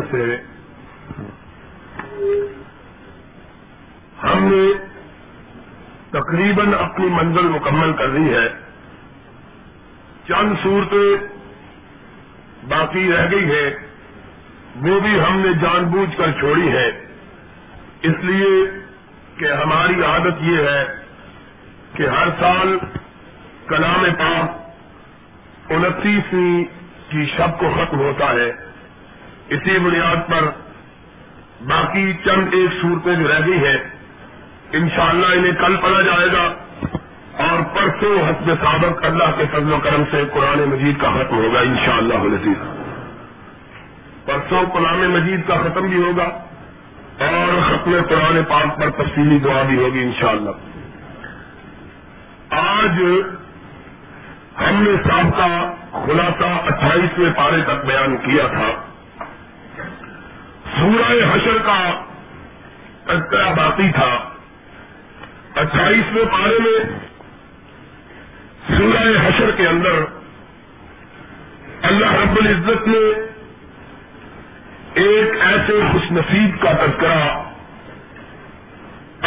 اسے ہم نے تقریباً اپنی منزل مکمل کر دی ہے، چند صورتیں باقی رہ گئی ہے، وہ بھی ہم نے جان بوجھ کر چھوڑی ہے، اس لیے کہ ہماری عادت یہ ہے کہ ہر سال کلام پاک 29ویں کی شب کو ختم ہوتا ہے، اسی بنیاد پر باقی چند ایک صورتیں جو رہ گئی ہیں انشاءاللہ انہیں کل پڑھا جائے گا اور پرسوں حسب سابق اللہ کے فضل و کرم سے قرآن مجید کا ختم ہوگا انشاءاللہ العزیز۔ پرسوں کلام مجید کا ختم بھی ہوگا اور ختم قرآن پاک پر تفصیلی دعا بھی ہوگی انشاءاللہ۔ آج ہم نے سابقہ خلاصہ 28ویں پارے تک بیان کیا تھا، سورہ حشر کا تذکرہ باقی تھا۔ 28ویں پارے میں سورہ حشر کے اندر اللہ رب العزت نے ایک ایسے خوش نصیب کا تذکرہ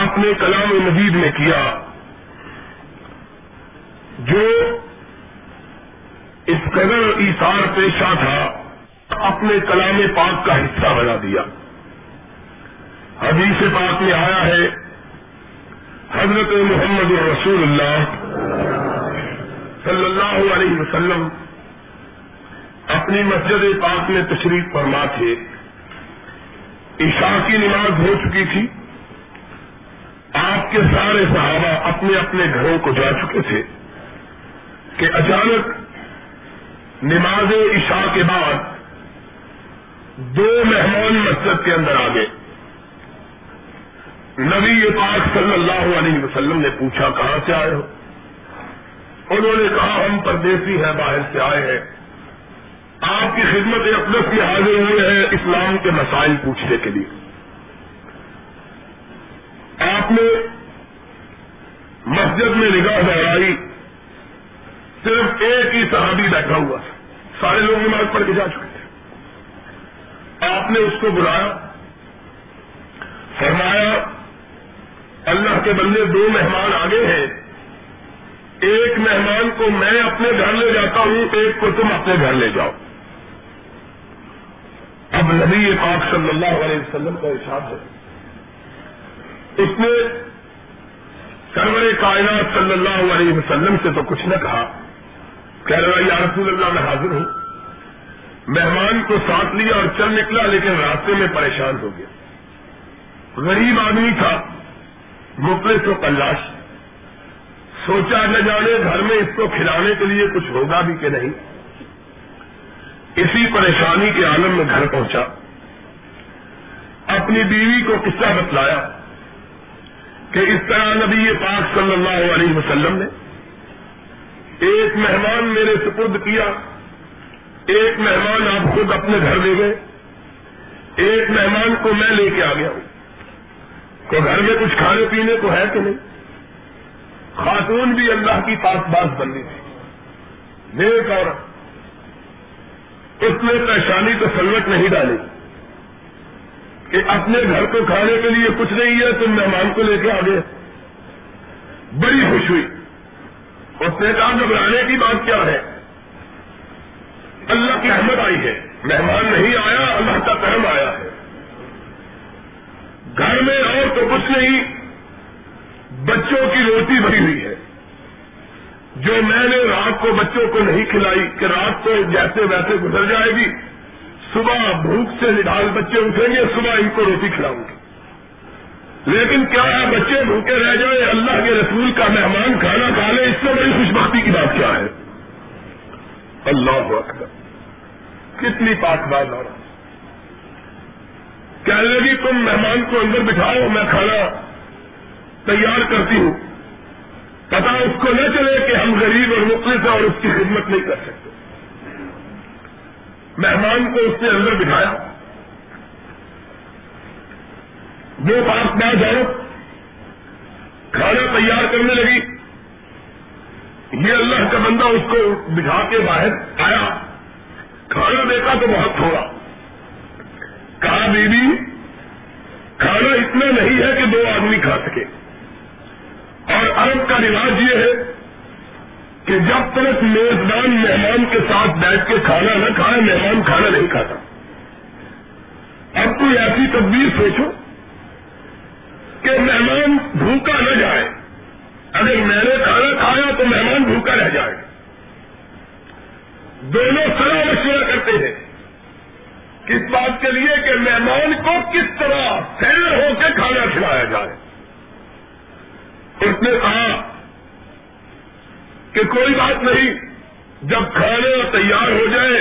اپنے کلام مجید میں کیا جو اس قدر ایثار پیشہ تھا، اپنے کلام پاک کا حصہ بنا دیا۔ حدیث پاک میں آیا ہے حضرت محمد رسول اللہ صلی اللہ علیہ وسلم اپنی مسجد پاک میں تشریف فرما تھے، عشاء کی نماز ہو چکی تھی، آپ کے سارے صحابہ اپنے اپنے گھروں کو جا چکے تھے کہ اچانک نماز عشاء کے بعد دو مہمان مسجد کے اندر آ گئے۔ نبی پاک صلی اللہ علیہ وسلم نے پوچھا کہاں سے آئے ہو؟ انہوں نے کہا ہم پردیسی ہیں، باہر سے آئے ہیں، آپ کی خدمت اقدس میں حاضر ہوئے ہیں اسلام کے مسائل پوچھنے کے لیے۔ آپ نے مسجد میں نگاہ دوڑائی، صرف ایک ہی صحابی بیٹھا ہوا تھا، سارے لوگ نماز پڑھ کے جا چکے تھے۔ آپ نے اس کو بلایا، فرمایا اللہ کے بندے دو مہمان آگے ہیں، ایک مہمان کو میں اپنے گھر لے جاتا ہوں، ایک کو تم اپنے گھر لے جاؤ۔ اب نبی پاک صلی اللہ علیہ وسلم کا ارشاد ہے، اس نے سرور کائنات صلی اللہ علیہ وسلم سے تو کچھ نہ کہا، کہہ رہا یا رسول اللہ میں حاضر ہوں، مہمان کو ساتھ لیا اور چل نکلا، لیکن راستے میں پریشان ہو گیا۔ غریب آدمی تھا، مفلس و قلاش، سوچا نہ جانے گھر میں اس کو کھلانے کے لیے کچھ ہوگا بھی کہ نہیں۔ اسی پریشانی کے عالم میں گھر پہنچا، اپنی بیوی کو قصہ بتلایا کہ اس طرح نبی پاک صلی اللہ علیہ وسلم نے ایک مہمان میرے سپرد کیا، ایک مہمان آپ خود اپنے گھر لے گئے، ایک مہمان کو میں لے کے آ گیا ہوں، تو گھر میں کچھ کھانے پینے کو ہے کہ نہیں۔ خاتون بھی اللہ کی پاسباز بنی تھی، نیک عورت، اس نے پریشانی کو سلوٹ نہیں ڈالی کہ اپنے گھر کو کھانے کے لیے کچھ نہیں ہے، تم مہمان کو لے کے آ گئے۔ بڑی خوش ہوئی، اس نے کہا گھبرانے کی بات کیا ہے، اللہ کی رحمت آئی ہے، مہمان نہیں آیا، اللہ کا کرم آیا ہے۔ گھر میں اور تو کچھ نہیں، بچوں کی روٹی بھری ہوئی ہے جو میں نے رات کو بچوں کو نہیں کھلائی کہ رات کو جیسے ویسے گزر جائے گی، صبح بھوک سے نڈھال بچے اٹھیں گے، صبح ان کو روٹی کھلاؤں گی۔ لیکن کیا ہے، بچے بھوکے رہ جائیں، اللہ کے رسول کا مہمان کھانا کھا لے، اس سے بڑی خوش بختی کی بات کیا ہے۔ اللہ اکبر، کتنی پاک بات آ رہا ہے۔ کہنے لگی تم مہمان کو اندر بٹھاؤ، میں کھانا تیار کرتی ہوں، پتا اس کو نہ چلے کہ ہم غریب اور مفلس ہیں اور اس کی خدمت نہیں کر سکتے۔ مہمان کو اس نے اندر بٹھایا، وہ پاس نہ جاؤ، کھانا تیار کرنے لگی۔ یہ اللہ کا بندہ اس کو بٹھا کے باہر آیا، کھانا دیکھا تو بہت تھوڑا، بیوی کھانا اتنا نہیں ہے کہ دو آدمی کھا سکے. اور عرب کا رواج یہ ہے کہ جب تک میزبان مہمان کے ساتھ بیٹھ کے کھانا نہ کھائے مہمان کھانا نہیں کھاتا. اب کوئی ایسی تدبیر سوچو کہ مہمان بھوکا نہ جائے. اگر میں نے کھانا کھایا تو مہمان بھوکا رہ جائے. دونوں سلاح مشورہ کرتے ہیں اس بات کے لیے کہ مہمان کو کس طرح سیر ہو کے کھانا کھلایا جائے. اس نے کہا کہ کوئی بات نہیں, جب کھانا تیار ہو جائے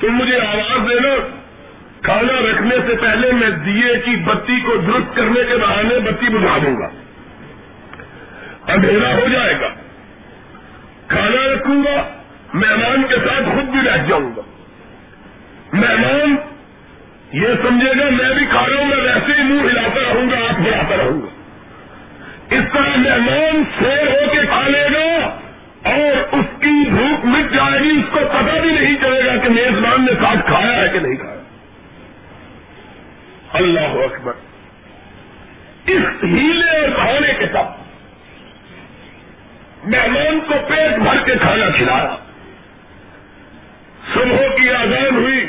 تو مجھے آواز دینا. کھانا رکھنے سے پہلے میں دیے کی بتی کو درست کرنے کے بہانے بتی بجھا دوں گا, اندھیرا ہو جائے گا, کھانا رکھوں گا, مہمان کے ساتھ خود بھی بیٹھ جاؤں گا. مہمان یہ سمجھے گا میں بھی کھا رہا ہوں, میں ویسے ہی منہ ہلاتا رہوں گا, آپ ہلاتا رہوں گا. اس طرح مہمان سیر ہو کے کھا لے گا اور اس کی بھوک مٹ جائے گی. اس کو پتہ بھی نہیں چلے گا کہ میزبان نے ساتھ کھایا ہے کہ نہیں کھایا. اللہ اکبر. اس ہیلے اور بہانے کے ساتھ مہمان کو پیٹ بھر کے کھانا کھلایا. صبح کی آزان ہوئی.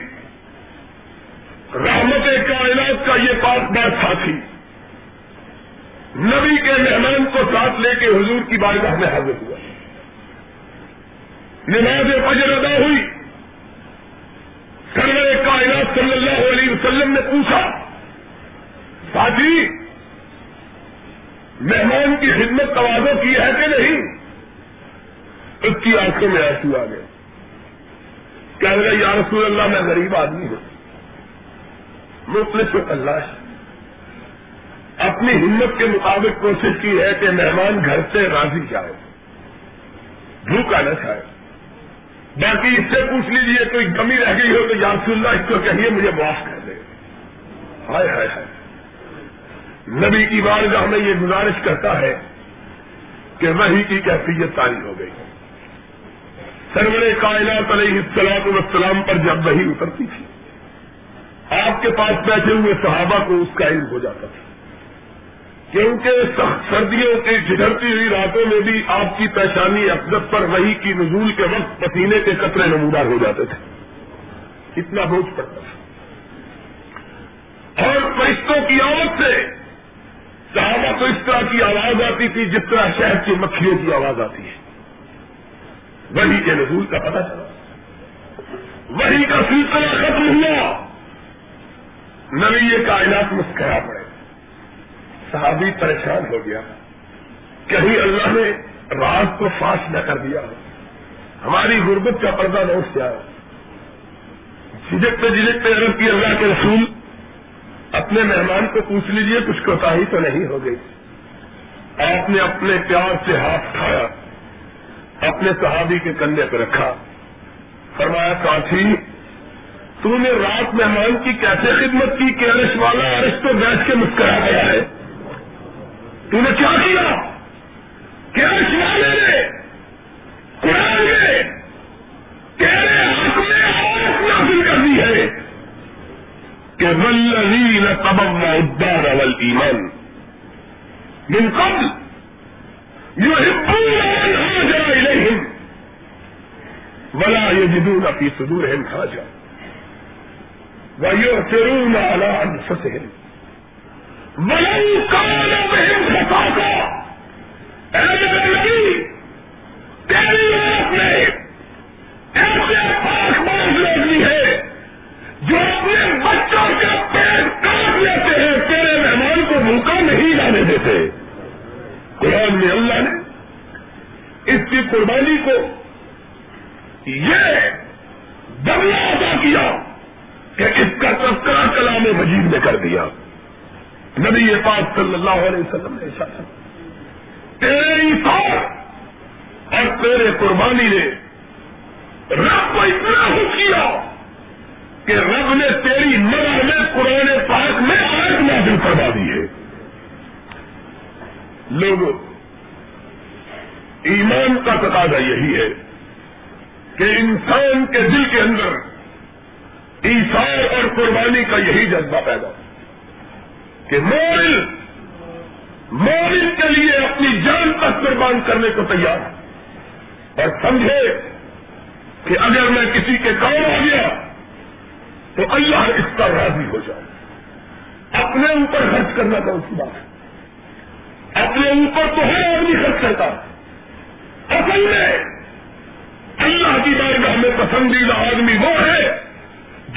رحمت کائنات کا یہ پاک باز ساتھی نبی کے مہمان کو ساتھ لے کے حضور کی بارگاہ میں حاضر ہوا. نماز فجر ادا ہوئی. سرور کائنات صلی اللہ علیہ وسلم نے پوچھا, ساتھی مہمان کی خدمت توازو کی ہے کہ نہیں؟ اس کی آنکھوں میں آنسو آ گئے. کہہ رہا یا رسول اللہ میں غریب آدمی ہوں, مفلس اللہ ہے, اپنی ہمت کے مطابق کوشش کی ہے کہ مہمان گھر سے راضی جائے, بھوکا نہ کھائے. باقی اس سے پوچھ لیجیے کوئی کمی رہ گئی ہو تو یا رسول اللہ اس کو کہیے مجھے معاف کر دے. ہائے ہائے ہائے. نبی کی بارگاہ میں یہ گزارش کرتا ہے کہ وحی کی کیفیت تاری ہو گئی. سرور کائنات علیہ السلام پر جب وحی اترتی تھی آپ کے پاس بیٹھے ہوئے صحابہ کو اس کا علم ہو جاتا تھا, کیونکہ سخت سردیوں کی جھڑتی ہوئی راتوں میں بھی آپ کی پیشانی اقدس پر وحی کی نزول کے وقت پسینے کے قطرے نمودار ہو جاتے تھے, اتنا بوجھ پڑتا تھا. اور فرشتوں کی آمد سے صحابہ کو اس طرح کی آواز آتی تھی جس طرح شہد کی مکھیوں کی آواز آتی ہے. وحی کے نزول کا پتہ چلا, وحی کا سلسلہ ختم ہوا, نبی کائنات مسکرا پڑے. صحابی پریشان ہو گیا کہیں اللہ نے راز کو فاش نہ کر دیا, ہماری غربت کا پردہ نہ اٹھ جائے. جھجکتے جھجکتے عرض کی اللہ کے رسول اپنے مہمان کو پوچھ لیجئے کچھ کوتاہی تو نہیں ہو گئی. آپ نے اپنے پیار سے ہاتھ اٹھایا, اپنے صحابی کے کندھے پہ رکھا, فرمایا ساتھی تو نے رات مہمان کی کیسے خدمت کی کہ عرش والا عرش تو بیٹھ کے مسکرا گیا ہے. تو نے کیا کیا کہ عرش والے نے قرآن میں تیرے حق میں آیت نازل کر دی ہے کہ والذین تبوأوا الدار والایمان من قبل يحبون من هاجر إليهم ولا يجدون في صدورهم حاجة ويؤثرون على أنفسهم ولو كان بهم خصاصة. اے میرے نبی تیری آپ نے ایسے پاک باز لوگ بھی ہے جو اپنے بچوں کے پیٹ کاٹ لیتے ہیں, تیرے مہمان کو بھوکا نہیں جانے دیتے. قرآن میں اللہ نے اس کی قربانی کو یہ بدلہ ادا کیا کہ اس کا تذکرہ کلام مجید میں کر دیا. نبی پاک صلی اللہ علیہ وسلم نے ارشاد تیری طاعت اور تیرے قربانی نے رب کو اتنا خوش کیا کہ رب نے تیری مدد میں قرآن پاک میں آیت نازل کروا دی ہے. لوگوں ایمان کا تقاضا یہی ہے کہ انسان کے دل کے اندر ایثار اور قربانی کا یہی جذبہ پیدا ہو کہ مومن کے لیے اپنی جان تک قربان کرنے کو تیار ہے اور سمجھے کہ اگر میں کسی کے کام آ گیا تو اللہ اس پر راضی ہو جائے. اپنے اوپر خرچ کرنا کون سی بات ہے؟ اپنے اوپر تو ہر آدمی خرچ کرتا ہے. اصل میں اللہ کی بارگاہ میں پسندیدہ آدمی وہ ہے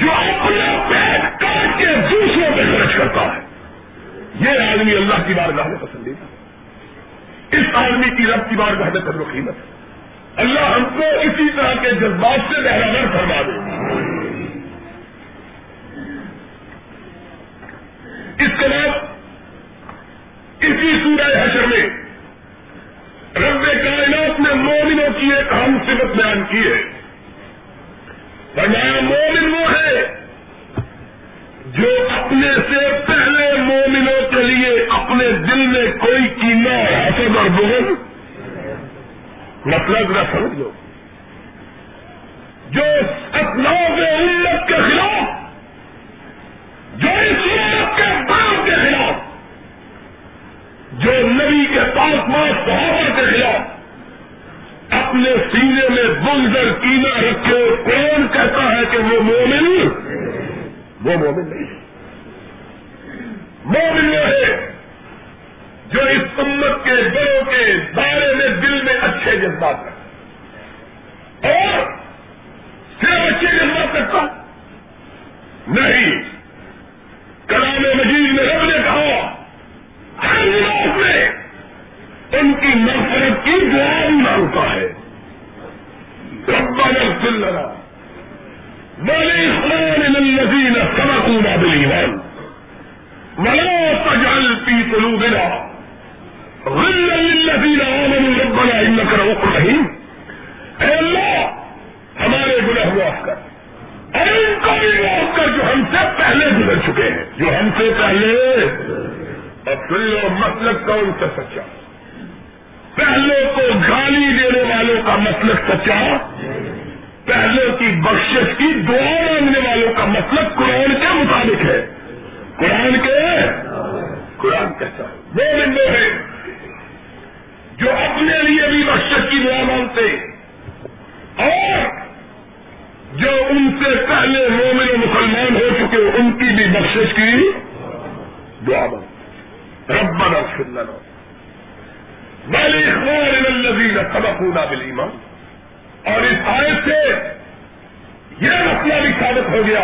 جو اپنا پیٹ کاٹ کے دوسروں پہ خرچ کرتا ہے. یہ آدمی اللہ کی بارگاہ میں پسندیدہ ہے. اس آدمی کی رب کی بارگاہ میں قدر و قیمت ہے. اللہ ہم کو اسی طرح کے جذبات سے بہراور فرما دے. اس کے بعد اسی سورہ حشر میں رب کائنات نے مومنوں کی ایک اہم صفت بیان کی ہے. فرمایا مومن وہ ہے جو اپنے سے پہلے مومنوں کے لیے اپنے دل میں کوئی کینہ حسد اور بغض مطلب نہ سمجھ لو، جو اسلاف امت کے خلاف، جو اس امت کے باپ کے خلاف، جو نبی کے پاک باپ صحابہ کے خلاف اپنے سینے میں بغض کینہ رکھے. کون کہتا ہے کہ وہ مومن؟ وہ مومن نہیں ہے. مومن وہ ہے جو اس امت کے بڑوں کے دائرے میں دل میں اچھے جذبات رکھتا اور صرف اچھے جذبات رکھتا نہیں. کلام مجید میں رب نے کہا ہر لوگ نے ان کی نفرت کی دعا مانگتا ہے. ربنا اغفر لنا ولإخواننا الذين سبقونا بالإيمان ولا تجعل في قلوبنا غلا للذین آمنوا ربنا انک رؤوف رحیم. اے اللہ ہمارے گناہ معاف کر، اے ان کو بھی معاف کر جو ہم سے پہلے گزر چکے ہیں، جو ہم سے پہلے. اور سن لو مسلک کا ان کا سچا، پہلے کو گالی دینے والوں کا مسلک سچا، پہلے کی بخشش کی دعا مانگنے والوں کا مسلک قرآن کے مطابق ہے. قرآن کہتا ہے وہ بندے ہیں جو اپنے لیے بھی بخشش کی دعا مانگتے اور جو ان سے پہلے مومن و مسلمان ہو چکے ان کی بھی بخشش کی دعا مانگتے. ربنا اغفر لنا ولاخواننا الذین سبقونا بالایمان. اور اس آیت سے یہ مسئلہ بھی ثابت ہو گیا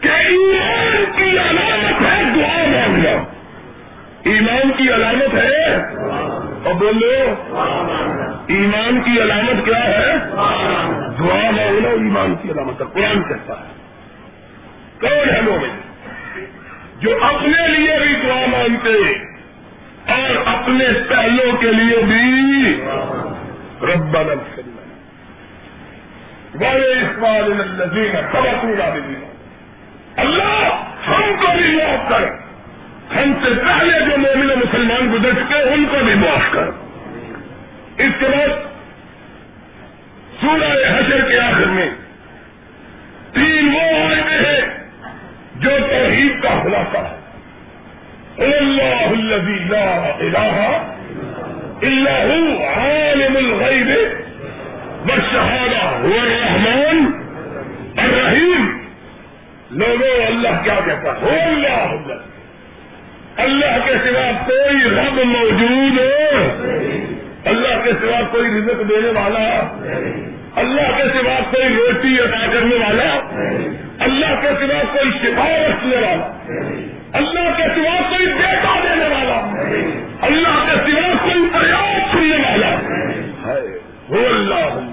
کہ ایمان کی علامت ہے دعا مانگنا. ایمان کی علامت ہے، اور بولو ایمان کی علامت کیا ہے؟ دعا مانگنا ایمان کی علامت ہے. قرآن کہتا ہے کون ہے مومن جو اپنے لیے بھی دعا مانگتے اور اپنے پہلوں کے لیے بھی. ربنا اغفر لنا ولاخواننا الذین سبقونا بالایمان. اللہ ہم کو بھی معاف کر، ہم سے پہلے جو مومن و مسلمان گزر چکے ان کو بھی معاف کر. اس کے بعد سورہ حشر کے آخر میں تین وہ آیتیں ہیں جو توحید کا خلاصہ ہے. اللہ الذی لا الہ الا هو عالم الغیب والشہادہ هو الرحمن الرحیم. لوگوں اللہ کیا کہتا ہے؟ ہو اللہ اللہ، اللہ کے سوا کوئی رب موجود ہو، اللہ کے سوا کوئی رزق دینے والا، اللہ کے سوا کوئی روٹی عطا کرنے والا، اللہ کے سوا کوئی شفا رکھنے والا، اللہ کے سوا کوئی بیٹا دینے والا، اللہ کے سوا کوئی پریاس سننے والا ہے. ہو اللہ اللہ.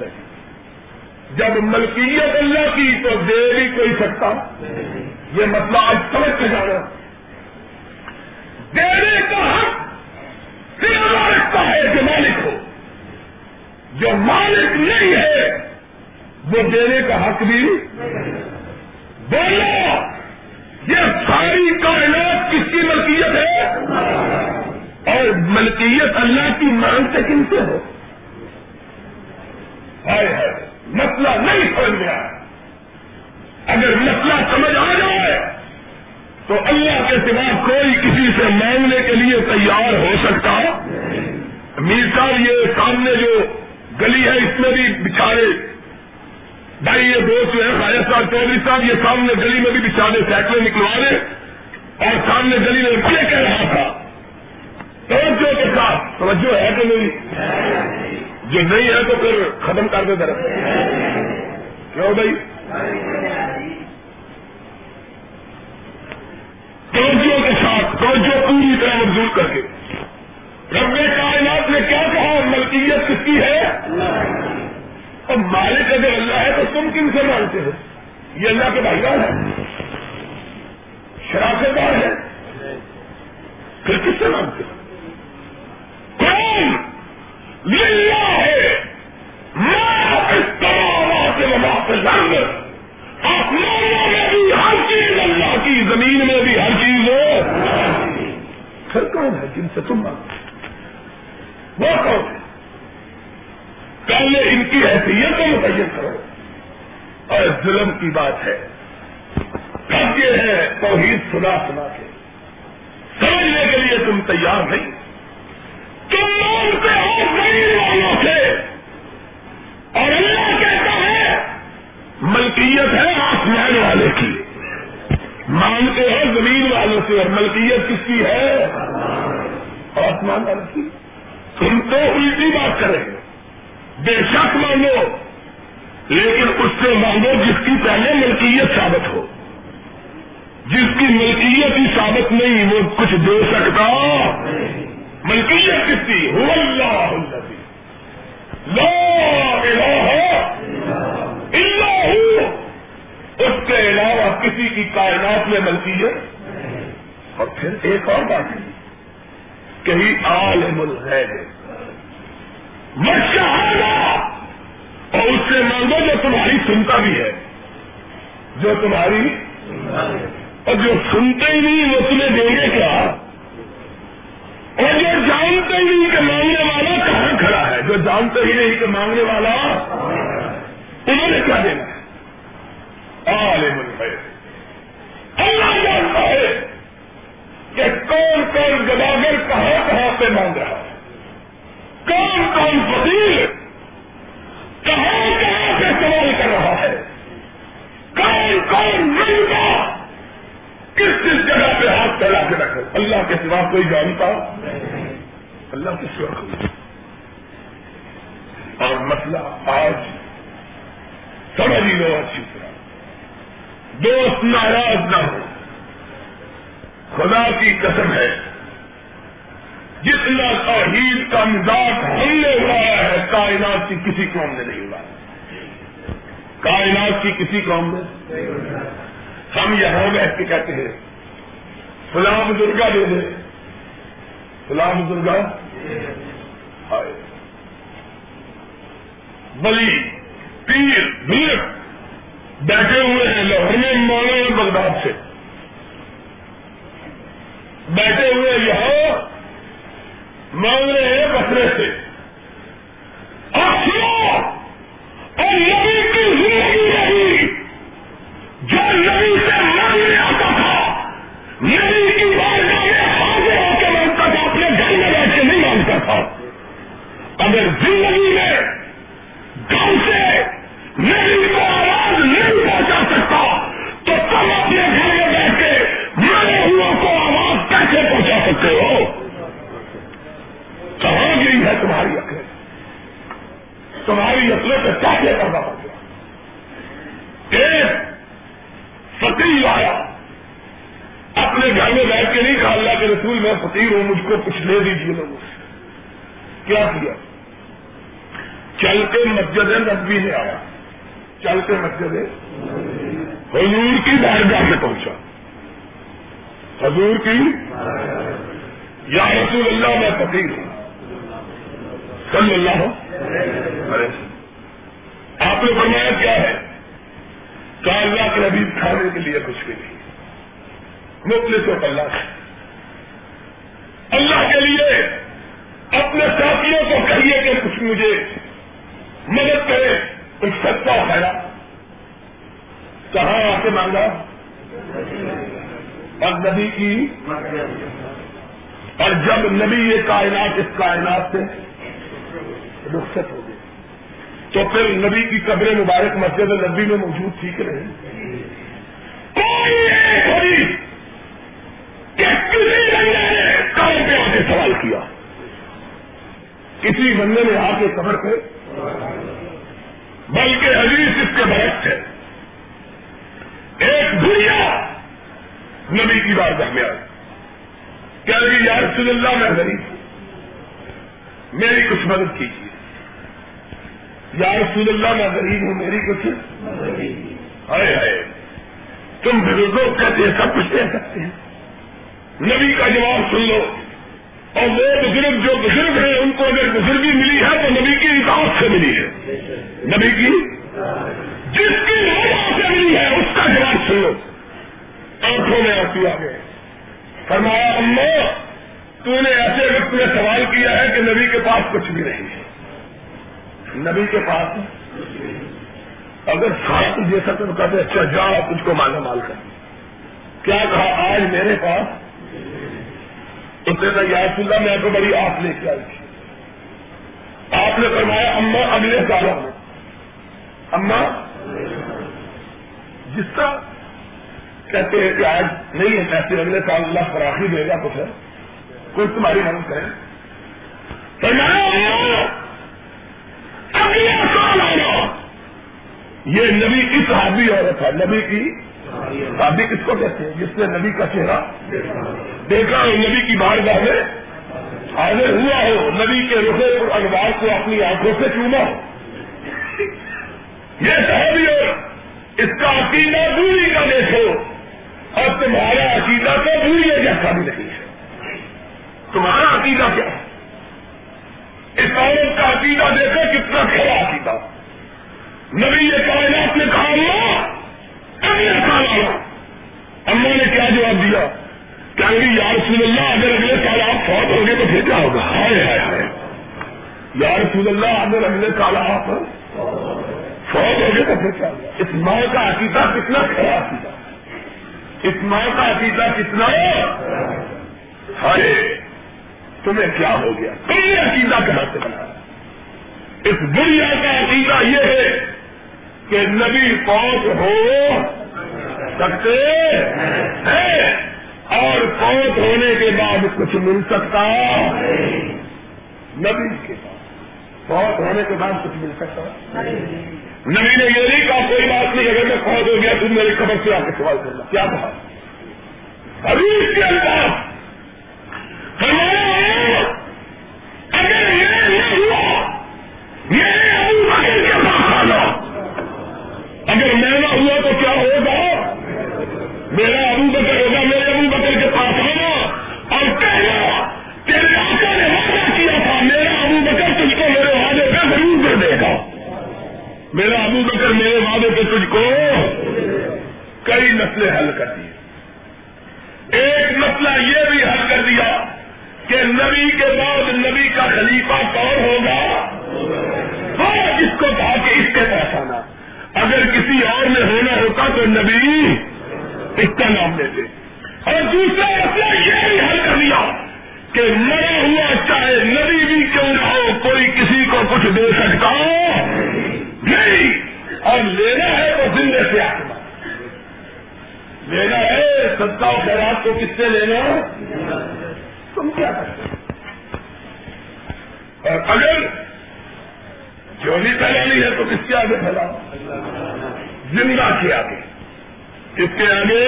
جب ملکیت اللہ کی تو دے بھی کوئی سکتا. یہ مسئلہ آج سمجھ کے جانا. دینے کا حق صرف رکھتا ہے جو مالک ہو، جو مالک نہیں ہے وہ دینے کا حق بھی. بولو یہ ساری کائنات کس کی ملکیت ہے؟ اور ملکیت اللہ کی مانگ سے کن سے ہو؟ مسئلہ نہیں سمجھ میں آیا. اگر مسئلہ سمجھ آ جائے تو اللہ کے سوا کوئی کسی سے مانگنے کے لیے تیار ہو سکتا ہے؟ میر صاحب یہ سامنے جو گلی ہے اس میں بھی بچارے بھائی یہ دوست جو ہے خالد صاحب چودھری صاحب یہ سامنے گلی میں بھی بچارے سائیکلیں نکلوا لے اور سامنے گلی میں یہ کہہ رہا تھا توجہ کے ساتھ توجہ ہے کہ نہیں؟ جو نہیں ہے تو پھر ختم کر دے درخت کیوں بھائی توجہ کے ساتھ توجہ پوری طرح مبذول کر کے رب کائنات نے کیا کہا ملکیت کس کی ہے؟ اور مالک اگر اللہ ہے تو تم کن سے مانتے ہو؟ یہ اللہ کے بھائیدار ہے شراکت دار ہے پھر کس سے مانتے ہو؟ کون للہ ہے ما فی السماوات و ما فی الارض آسمانوں میں بھی ہر چیز اللہ کی زمین میں بھی ہر چیز ہو پھر کون ہے جن سے تم مانتے؟ وہ کون ہے؟ پہلے ان کی حیثیت کو متعین کرو اور ظلم کی بات ہے اب یہ ہے توحید سنا سنا کے سمجھنے کے لیے تم تیار نہیں تم مانتے ہو غیر والوں سے اور اللہ کہتا ہے ملکیت ہے آسمان والے کی مانتے ہو زمین والوں سے اور ملکیت کس کی ہے؟ آسمان والوں کی تم تو الٹی بات کریں گے بے شک مانگو لیکن اس سے مانگو جس کی پہلے ملکیت ثابت ہو جس کی ملکیت ہی ثابت نہیں وہ کچھ دے سکتا ملکیت کس کی؟ هو اللہ الذی لا الہ الا هو اس کے علاوہ کسی کی کائنات میں ملکیت اور پھر ایک اور بات کہ ہی عالم الغیب مشاہدہ اور اس سے مانگو جو تمہاری سنتا بھی ہے جو تمہاری اور جو سنتے ہی نہیں وہ تمہیں دیں گے کیا اور جو جانتے ہی نہیں کہ مانگنے والا کہاں کھڑا ہے جو جانتے ہی نہیں کہ مانگنے والا انہوں نے کیا دینا ہے عالم الغیب اللہ جانتا ہے کہ کون کون گداگر کہاں کہاں پہ مانگ رہا ہے کون کون فقیر کہاں کہاں سے سوال کر رہا ہے کون کون ملتا کس کس جگہ پہ ہاتھ پھیلا کے رکھو اللہ کے سوا کوئی جانتا اللہ کے سوا کوئی اور مسئلہ آج سمجھ لو اچھی طرح دوست ناراض نہ ہو خدا کی قسم ہے جتنا توحید کا مذاق ہم نے اڑایا ہے کائنات کی کسی قوم نے نہیں اڑایا کائنات کی کسی قوم نے ہم یہاں بیٹھ کے کہتے ہیں فلاں بزرگا دے دے فلاں بزرگا ہائے ولی پیر بیر بیٹھے ہوئے ہیں لاہور میں مولانا بغداد سے بیٹھے ہوئے یہاں مانگ رہے ہیں بکرے سے اور نبی کی زندگی رہی جو نبی سے مانگنے آتا تھا نبی کی بارگاہ میں حاضر ہو کے مانگتا تھا اپنے گھر میں بیٹھ کے نہیں مانگتا تھا اگر زندگی میں گھر سے نبی کو آواز نہیں پہنچا سکتا تو تم اپنے گھر میں بیٹھ کے مرے ہوئے کو آواز کیسے پہنچا سکتے ہو؟ کہاں گئی ہے تمہاری عقل تمہاری عقل سے کیا کرنا پڑ گیا ایک فقیر آیا اپنے گھر میں بیٹھ کے نہیں کہا اللہ کے رسول میں فقیر ہوں مجھ کو کچھ لے دیجیے لوگوں سے کیا کیا چل کے مسجد نبوی میں آیا چل کے مسجد حضور کی بارگاہ میں پہنچا حضور کی یا رسول اللہ میں فقیر ہوں صلی اللہ علیہ وسلم آپ نے فرمایا کیا ہے کہا اللہ کے نبی کھانے کے لیے کچھ بھی نہیں مفلس ہو اللہ سے اللہ کے لیے اپنے ساتھیوں کو کہیے کہ کچھ مجھے مدد کرے کچھ سستا خیرات کہاں آ کے مانگا؟ اور نبی کی، اور جب نبی یہ کائنات اس کائنات سے رخصت ہو گئی تو پھر نبی کی قبر مبارک مسجد نبی میں موجود تھی کہ نہیں؟ کوئی ایک ہوئی کہ کسی بندے نے قبر پہ آ کے سوال کیا، کسی بندے نے آ کے قبر پہ، بلکہ حدیث اس کے برعکس ہے، ایک دنیا نبی کی بارگاہ میں آئی، کہہ رہی یا رسول اللہ میں غریب ہوں میری کچھ مدد کیجیے، یا رسول اللہ میں غریب ہوں میری کچھ ہائے ہائے تم بزرگوں کیسے سب کچھ دے سکتے ہیں؟ نبی کا جواب سن لو، اور وہ بزرگ جو بزرگ ہیں ان کو اگر بزرگی ملی ہے تو نبی کی اطاعت سے ملی ہے، نبی کی جس کی اطاعت سے ملی ہے اس کا جواب سن لو، آنکھوں میں آنسو آ گئے، فرمایا اللہ تو نے ایسے وقت میں سوال کیا ہے کہ نبی کے پاس کچھ بھی نہیں ہے، نبی کے پاس اگر ساتھ جیسا تو کہتے اچھا جا تجھ کو مالا مال کر، کیا کہا آج میرے پاس اتنے تک یا رسول اللہ میں تو بڑی آپ لے کے آئی تھی، آپ نے فرمایا اماں اگلے سال آؤں، اماں جس کا کہتے ہیں کہ آج نہیں ہے پیسے اگلے سال اللہ فراخی دے گا کچھ ہے کوئی تمہاری مدد کرے، اگلے سال آنا، یہ نبی کی صحابی عورت ہے، نبی کی صحابی کس کو کہتے ہیں؟ جس نے نبی کا چہرہ دیکھا ہو، نبی کی بارگاہ میں حاضر ہوا ہو، نبی کے رخ پر انوار کو اپنی آنکھوں سے چوما ہو، یہ صحابی عورت، اس کا عقیدہ دوری کا دیکھو اور تمہارا عقیدہ تو پوری جیسا بھی نہیں ہے، تمہارا عقیدہ کیا ہے؟ اس عورت کا عقیدہ دیکھو کتنا کھلا عقیدہ، نبی کائنات نے کہا اللہ اگلے سال آؤ، اماں نے کیا جواب دیا؟ کہیں گے یا رسول اللہ اگر اگلے سال آپ فوت ہو گئے تو پھر کیا ہوگا؟ ہائے ہائے ہائے یا رسول اللہ اگر اگلے سال آپ فوت ہو گئے تو پھر کیا ہوگا؟ اس ماں کا عقیدہ کتنا کھلا عقیدہ، اس ماں کا عقیدہ کتنا ہے، ہائے تمہیں کیا ہو گیا، تم نے عقیدہ کہاں سے بنا؟ اس دنیا کا عقیدہ یہ ہے کہ نبی فوت ہو سکتے ہیں اور فوت ہونے کے بعد کچھ مل سکتا، نبی کے پاس فوت ہونے کے بعد کچھ مل سکتا، نبی نے یہ نہیں کہا کوئی بات نہیں اگر میں فوت ہو گیا تم میری خبر سے آ کے سوال کرنا، کیا کہا؟ حدیث کے الفاظ فرمایا اگر یہ نہیں ہوا میرے ابو بکر کے پاس آنا، اگر میں نہ ہوا تو کیا ہوگا؟ میرا ابو بکر ہوگا، میرے ابو بکر کے پاس آنا اور کہنا تیرے آقا نے وعدہ کیا تھا میرا ابو بکر تجھ کو میرے وعدے پہ ضرور دے دے گا، میرا ابو بکر میرے وعدے پہ تجھ کو، کئی مسئلے حل کر دیے، ایک مسئلہ یہ بھی حل کر دیا کہ نبی کے بعد نبی کا خلیفہ کون ہوگا، وہ جس کو کہا کہ اس کے پاس آنا، اگر کسی اور میں ہونا ہوتا تو نبی اس کا نام لیتے، اور دوسرا مسئلہ یہ بھی حل کر دیا کہ مرا ہوا چاہے نبی بھی کیوں نہ ہو کوئی کسی کو کچھ دے سکتا نہیں، اور لینا ہے تو زندہ سے آنا، لینا ہے صدقہ و خیرات کو کس سے لینا، تم کیا کرتے؟ اور اگر جھولی پھیلانی ہے تو کس کے آگے پھیلاؤ؟ زندہ کے آگے، کس کے آگے؟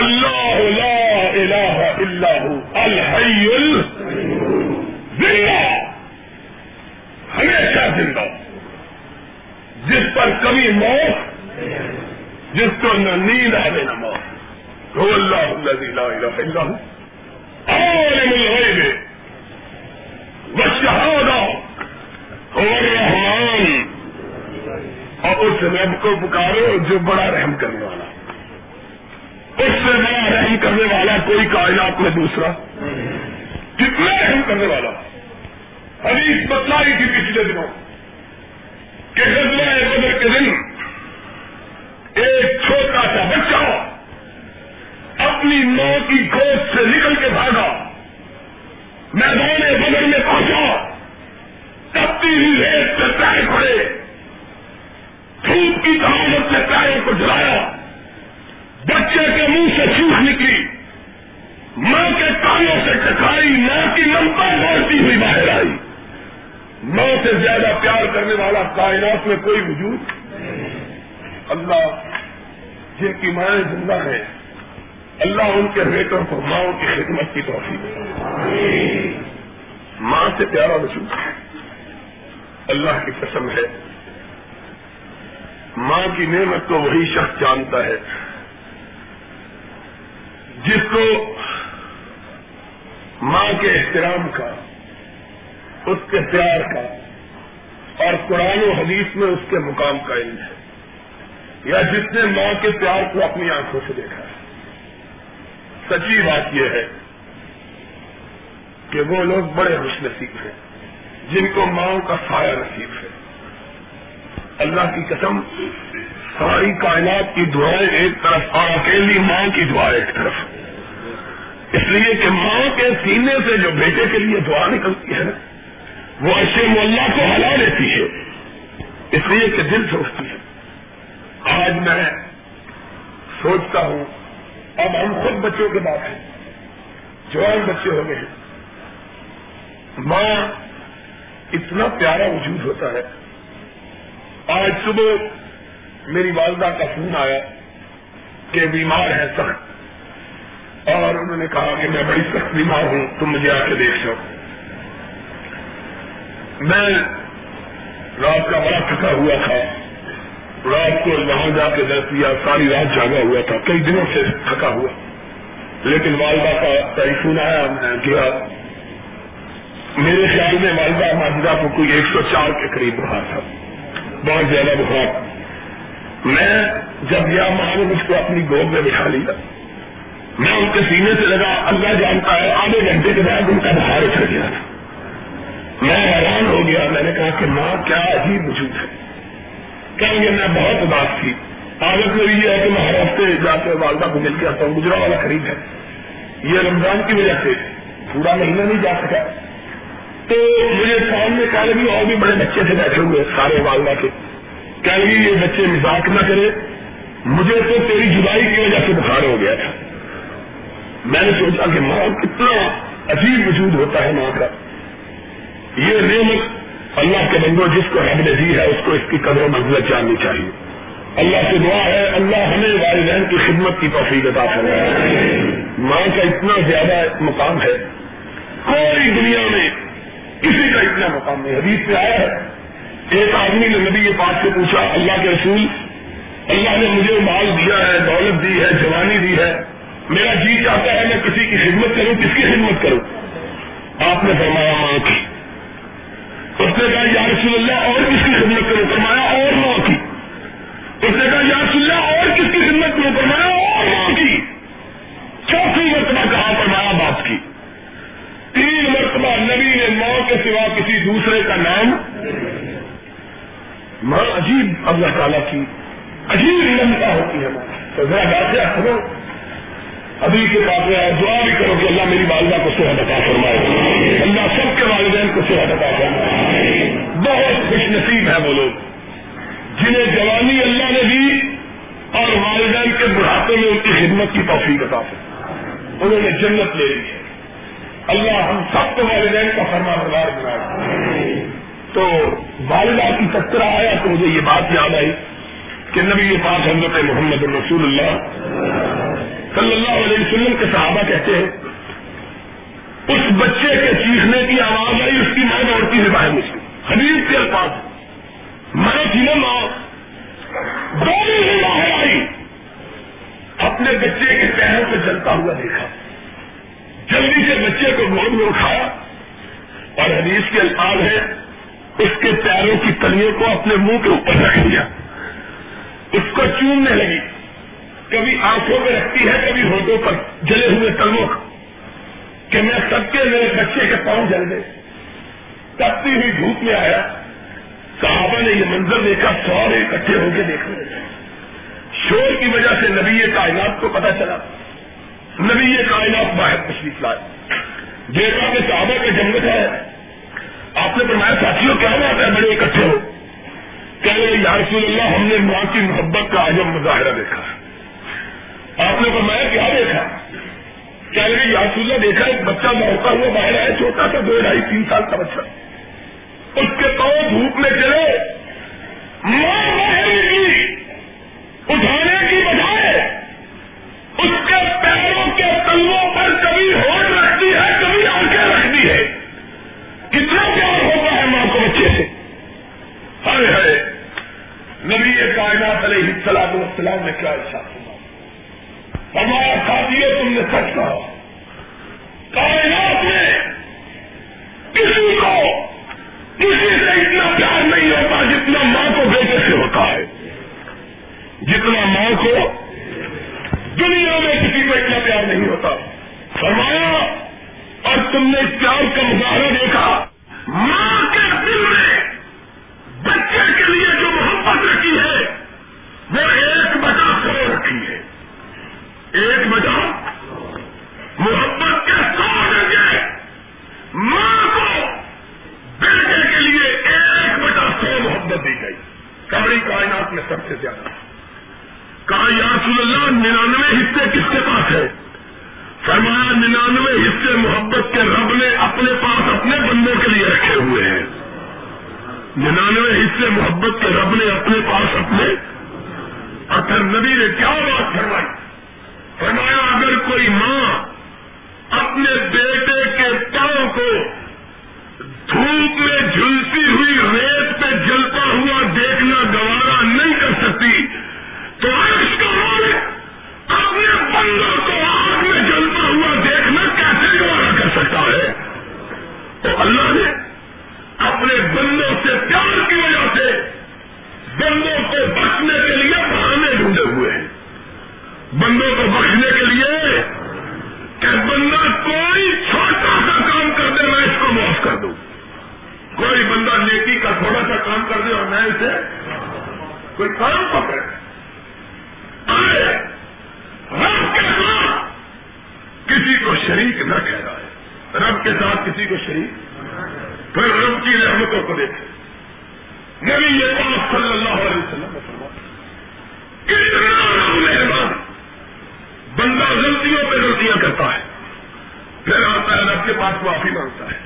اللہ لا الہ الا ہو الحی الزندہ، ہمیشہ زندہ، جس پر کبھی موت، جس کو نہ نیند آئے نہ موت، هو اللہ الذی لا الہ الا ہو عالم الغیب والشہادہ، هو الرحمن، اور اس رب کو پکارو جو بڑا رحم کرنے والا، اس سے بڑا رحم کرنے والا کوئی کائنات میں دوسرا کتنا رحم کرنے والا، حدیث بتلائی تھی پچھلے دنوں کہ غزوہ بدر کے دن چھوٹا سا بچہ اپنی ماں کی گود سے نکل کے بھاگا، میدان بدر میں پہنچا، تپتی ہوئی ریت سے پیر پڑے، دھوپ کی دعوت سے پیروں کو جلایا، بچے کے منہ سے چوخ نکلی، ماں کے کانوں سے ٹکرائی، ماں کی لمبا بڑھتی ہوئی باہر آئی۔ ماں سے زیادہ پیار کرنے والا کائنات میں کوئی وجود اللہ، جن کی مائیں زندہ ہیں اللہ ان کے بیٹوں کو ماؤں کی خدمت کی توفیق دے۔ ماں سے پیارا وجود ہے، اللہ کی قسم ہے، ماں کی نعمت کو وہی شخص جانتا ہے جس کو ماں کے احترام کا، اس کے پیار کا اور قرآن و حدیث میں اس کے مقام کا علم ہے، یا جس نے ماں کے پیار کو اپنی آنکھوں سے دیکھا ہے۔ سچی بات یہ ہے کہ وہ لوگ بڑے خوش نصیب ہیں جن کو ماں کا سایہ نصیب ہے۔ اللہ کی قسم ساری کائنات کی دعائیں ایک طرف اور اکیلی ماں کی دعا ایک طرف، اس لیے کہ ماں کے سینے سے جو بیٹے کے لیے دعا نکلتی ہے وہ ایسے مولا کو ہلا لیتی ہے، اس لیے کہ دل سوچتی ہے۔ آج میں سوچتا ہوں، اب ہم خود بچوں کے بات ہیں، جوان بچے ہو گئے ہیں، ماں اتنا پیارا وجود ہوتا ہے۔ آج صبح میری والدہ کا فون آیا کہ بیمار ہے سخت، اور انہوں نے کہا کہ میں بڑی سخت بیمار ہوں، تم مجھے آ کے دیکھ لو۔ میں رات کا بڑا تھکا ہوا تھا، رات کو وہاں جا کے درد دیا، ساری رات جاگا ہوا تھا، کئی دنوں سے تھکا ہوا، لیکن والدہ کا ٹیلیفون آیا، میں گیا، میرے خیال میں والدہ ماجدہ کو کوئی 104 کے قریب بخار تھا، بہت زیادہ بخار۔ میں جب یہ ماں نے مجھ کو اپنی گود میں بٹھا لیا، میں ان کے سینے سے لگا، اللہ جانتا ہے آدھے گھنٹے کے بعد ان کا بخار اٹھ گیا تھا، میں حیران ہو گیا۔ میں نے کہا کہ ماں کیا عجیب وجود ہے، کہیں گے میں بہت اداس تھی، عادت میری یہ ہے کہ میں ہر ہفتے جا کے والدہ کو مل کے آتا ہوں، گجرا والا قریب ہے، یہ رمضان کی وجہ سے پورا مہینہ نہیں جا سکا، تو مجھے سامنے کہنے لگی، اور بھی بڑے بچے سے بیٹھے ہوئے سارے والدہ کے، کہنے لگی یہ بچے مزاق نہ کرے، مجھے تو تیری جدائی کی وجہ سے بخار ہو گیا تھا۔ میں نے سوچا کہ ماں کتنا عجیب وجود ہوتا ہے، ماں کا یہ نعمت اللہ کے بندوں جس کو رب نے دی ہے اس کو اس کی قدر و منزلت جاننی چاہیے۔ اللہ سے دعا ہے اللہ ہمیں والدین کی خدمت کی توفیق عطا فرمائے۔ ماں کا اتنا زیادہ مقام ہے، کوئی دنیا میں کسی کا اتنا مقام نہیں۔ حدیث میں آیا ہے، ایک آدمی نے نبی پاک سے پوچھا، اللہ کے رسول اللہ نے مجھے مال دیا ہے، دولت دی ہے، جوانی دی ہے، میرا جی چاہتا ہے میں کسی کی خدمت کروں، کس کی خدمت کروں؟ آپ نے فرمایا ماں کی۔ اس نے کہا یا رسول اللہ اور کس کی خدمت کروں؟ فرمایا اور ماں کی۔ اس نے کہا یا رسول اللہ اور کس کی خدمت کروں؟ فرمایا اور ماں کی۔ چوتھی مرتبہ کہا، فرمایا باپ کی۔ 3 مرتبہ نبی نے ماں کے سوا کسی دوسرے کا نام۔ ماں عجیب، اللہ تعالیٰ کی عجیب لمتا ہوتی ہے ماں، تو ذرا واقعہ کرو ابھی کے بعد میں، دعا بھی کرو کہ اللہ میری والدہ کو صحت عطا فرمائے، اللہ سب کے والدین کو صحت عطا فرمائے۔ بہت خوش نصیب ہیں وہ لوگ جنہیں جوانی اللہ نے دی اور والدین کے بڑھاپے میں ان کی خدمت کی توفیق عطا فرمائے، انہوں نے جنت لے لی ہے۔ اللہ ہم سب کو والدین کا فرمانبردار بنائے۔ تو والدہ کی تذکرہ آیا تو مجھے یہ بات یاد آئی کہ نبی پاک حضرت محمد رسول اللہ صلی اللہ علیہ وسلم کے صحابہ کہتے ہیں اس بچے کے چیخنے کی آواز آئی، اس کی ماں دوڑتی ہوئی باہر نکلی۔ حدیث کے الفاظ ماں تھی نا، ماں دوڑی ہوئی باہر آئی، اپنے بچے کے پیروں پہ جلتا ہوا دیکھا، جلدی سے بچے کو گود میں اٹھایا اور حدیث کے الفاظ ہے اس کے پیروں کی تلیوں کو اپنے منہ کے اوپر رکھ لیا، اس کو چومنے لگی، کبھی آنکھوں میں رکھتی ہے، کبھی ہونٹوں پر جلے ہوئے تلووں کہ میں سب کے میرے بچے کے پاؤں جل گئے۔ تپتی ہوئی دھوپ میں آیا، صحابہ نے یہ منظر دیکھا، سارے اکٹھے ہو کے دیکھنے لگے، شور کی وجہ سے نبی کائنات کو پتہ چلا، نبی کائنات باہر تشریف لائے، دیکھا کہ صحابہ کے جنگل ہے. آپ نے فرمایا ساتھیوں کیا بات ہے بڑے اکٹھے ہو؟ کہہ رہے یا رسول اللہ ہم نے ماں کی محبت کا عجب مظاہرہ دیکھا. آپ نے فرمایا کیا دیکھا؟ کہہ رہے یا رسول اللہ دیکھا ایک بچہ ہوتا ہوا باہر آیا، چھوٹا سا 2.5-3 سال کا بچہ، اس کے پاؤں دھوپ میں چلے، ماں باہر کی اٹھانے کی بجائے اس کے پیروں کے تلووں پر کبھی ہونٹ رکھتی ہے، کبھی آنکھیں رکھتی ہے. کتنا پیار ہوتا ہے ماں کو بچے سے. ارے ہے نبی کائنات علیہ السلام نے کیا ارشاد فرمایا؟ ہمارا ساتھیوں تم نے سچ کہا، کائنات میں کسی کو کسی سے اتنا پیار نہیں ہوتا جتنا ماں کو بیٹے سے ہوتا ہے، جتنا ماں کو دنیا میں کسی کو اتنا پیار نہیں ہوتا. فرمایا اور تم نے اس پیار کا مظاہرہ دیکھا، ماں کے دل میں بچے کے لیے جو محبت رکھی ہے وہ 1/100 رکھی ہے. 1/100 محبت کے 100 درجے ماں کو بیٹے کے لیے 1/100 محبت دی گئی. قبری کائنات میں سب سے زیادہ. کہا یا رسول اللہ 99 حصے کس کے پاس ہے؟ فرمایا 99 حصے محبت کے رب نے اپنے پاس اپنے بندوں کے لیے رکھے ہوئے ہیں. 99 حصے محبت کے رب نے اپنے پاس اپنے. اور پھر نبی نے کیا بات فرمائی؟ فرمایا اگر کوئی ماں اپنے بیٹے کے پاؤں کو دھوپ میں جھلسی ہوئی ریت پہ جلتا ہوا دیکھنا گوارا نہیں کر سکتی تو عرش کا مالک اپنے بندوں کو آگ میں جلتا ہوا دیکھنا کیسے گوارا کر سکتا ہے؟ تو اللہ نے اپنے بندوں سے پیار کی وجہ سے بندوں کو بخشنے کے لیے بہانے ڈھونڈے ہوئے ہیں. بندوں کو بخشنے کے لیے کہ بندہ کوئی چھوٹا سا کام کر دے میں اس کو معاف کر دوں، کوئی بندہ نیکی کا تھوڑا سا کام کر دے اور میں اسے کوئی کام پکڑے. رب کے ساتھ کسی کو شریک نہ ٹھہرائے، رب کے ساتھ کسی کو شریک. پھر رب کی رحمتوں کو دیکھیں. نبی پاک صلی اللہ علیہ وسلم نے فرمایا کتنا رب مہربان. بندہ غلطیوں پہ غلطیاں کرتا ہے، پھر آتا ہے رب کے پاس معافی مانگتا ہے.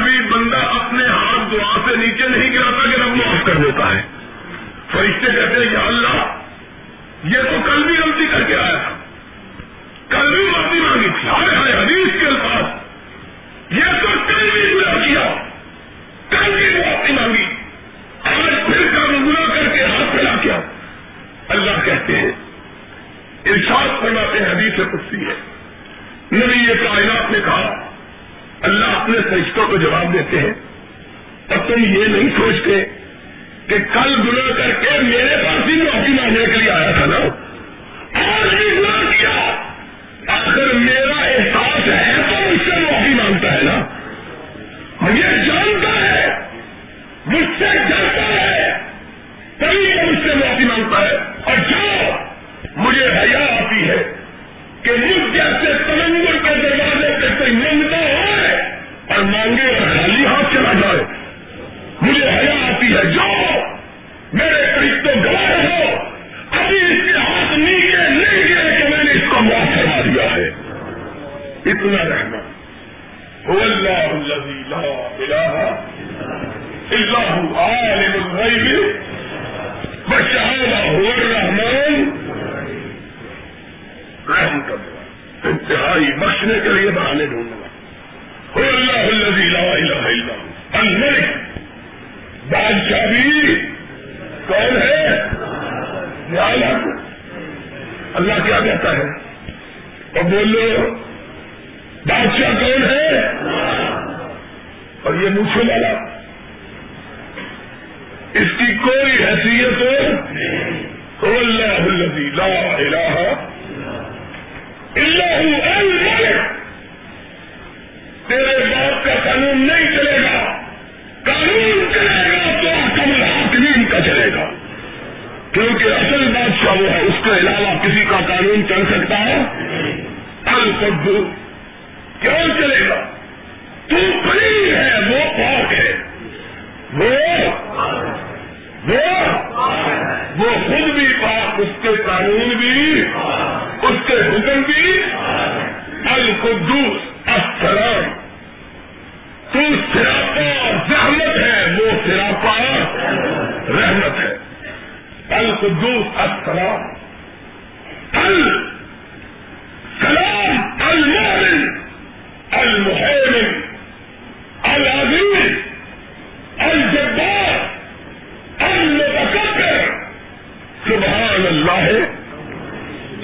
ابھی بندہ اپنے ہاتھ دعا سے نیچے نہیں گراتا کہ رب معاف کر دیتا ہے. فرشتے کہتے ہیں یا اللہ یہ تو کل بھی غلطی کر کے آیا تھا، کل بھی معافی مانگی تھی. ہمارے حدیث کے الفاظ یہ تو کل بھی گناہ کیا، کل بھی معافی مانگی، آج پھر کام گناہ کر کے ہاتھ پھیلا کیا. اللہ کہتے ہیں ارشاد فرماتے ہیں حدیث قدسی ہے، نبی یہ کائنات نے کہا اللہ اپنے فرشتوں کو جواب دیتے ہیں تب تم یہ نہیں سوچتے کہ کل گناہ کر کے میرے پاس ہی معافی مانگنے کے لیے آیا تھا نا، آج بھی گناہ کیا، اگر میرا احساس ہے تو مجھ سے معافی مانگتا ہے نا، مجھے جانتا ہے، مجھ سے ڈرتا ہے، تبھی وہ مجھ سے معافی مانگتا ہے. اور جاؤ مجھے حیا آتی ہے کہ مجھ جیسے تلنگر کے دروازے پہ کوئی مانگتا ہے اور مانگے اور خالی ہاتھ چلا جائے، مجھے حیا آتی ہے. جو میرے فرشتے گواہ ہو ابھی اس کے ہاتھ نیچے نہیں گئے کہ میں نے اس کو معاف کرا دیا ہے. اتنا رحمت. هو الله الذي لا اله الا هو عالم الغیب والشهادة هو الرحمن. رحم کر دیا، انتہائی بخشنے کے لیے بہانے ڈھونڈنا. اللہ الذی لا الہ الا هو الملک، بادشاہ بھی کون ہے؟ اللہ کیا کہتا ہے؟ اور بولو بادشاہ کون ہے؟ اور یہ مجھ والا اس کی کوئی حیثیت ہو. اللہ الذی لا الہ اللہ الملک. تیرے باپ کا قانون نہیں چلے گا، قانون چلے گا تو حکم الحاکمین کا چلے گا، کیونکہ اصل بادشاہ وہ ہے، اس کے علاوہ کسی کا قانون چل سکتا ہے؟ القدو کیوں چلے گا؟ تو فری ہے، وہ پاک ہے، وہ خود بھی پاک، اس کے قانون بھی، اس کے حکم بھی القدوس السلام۔ تو سراپا زحمت ہے، وہ سراپا رحمت ہے، القدوس السلام السلام المؤمن المحیمن العزیز الجبار المتکبر۔ سبحان اللہ،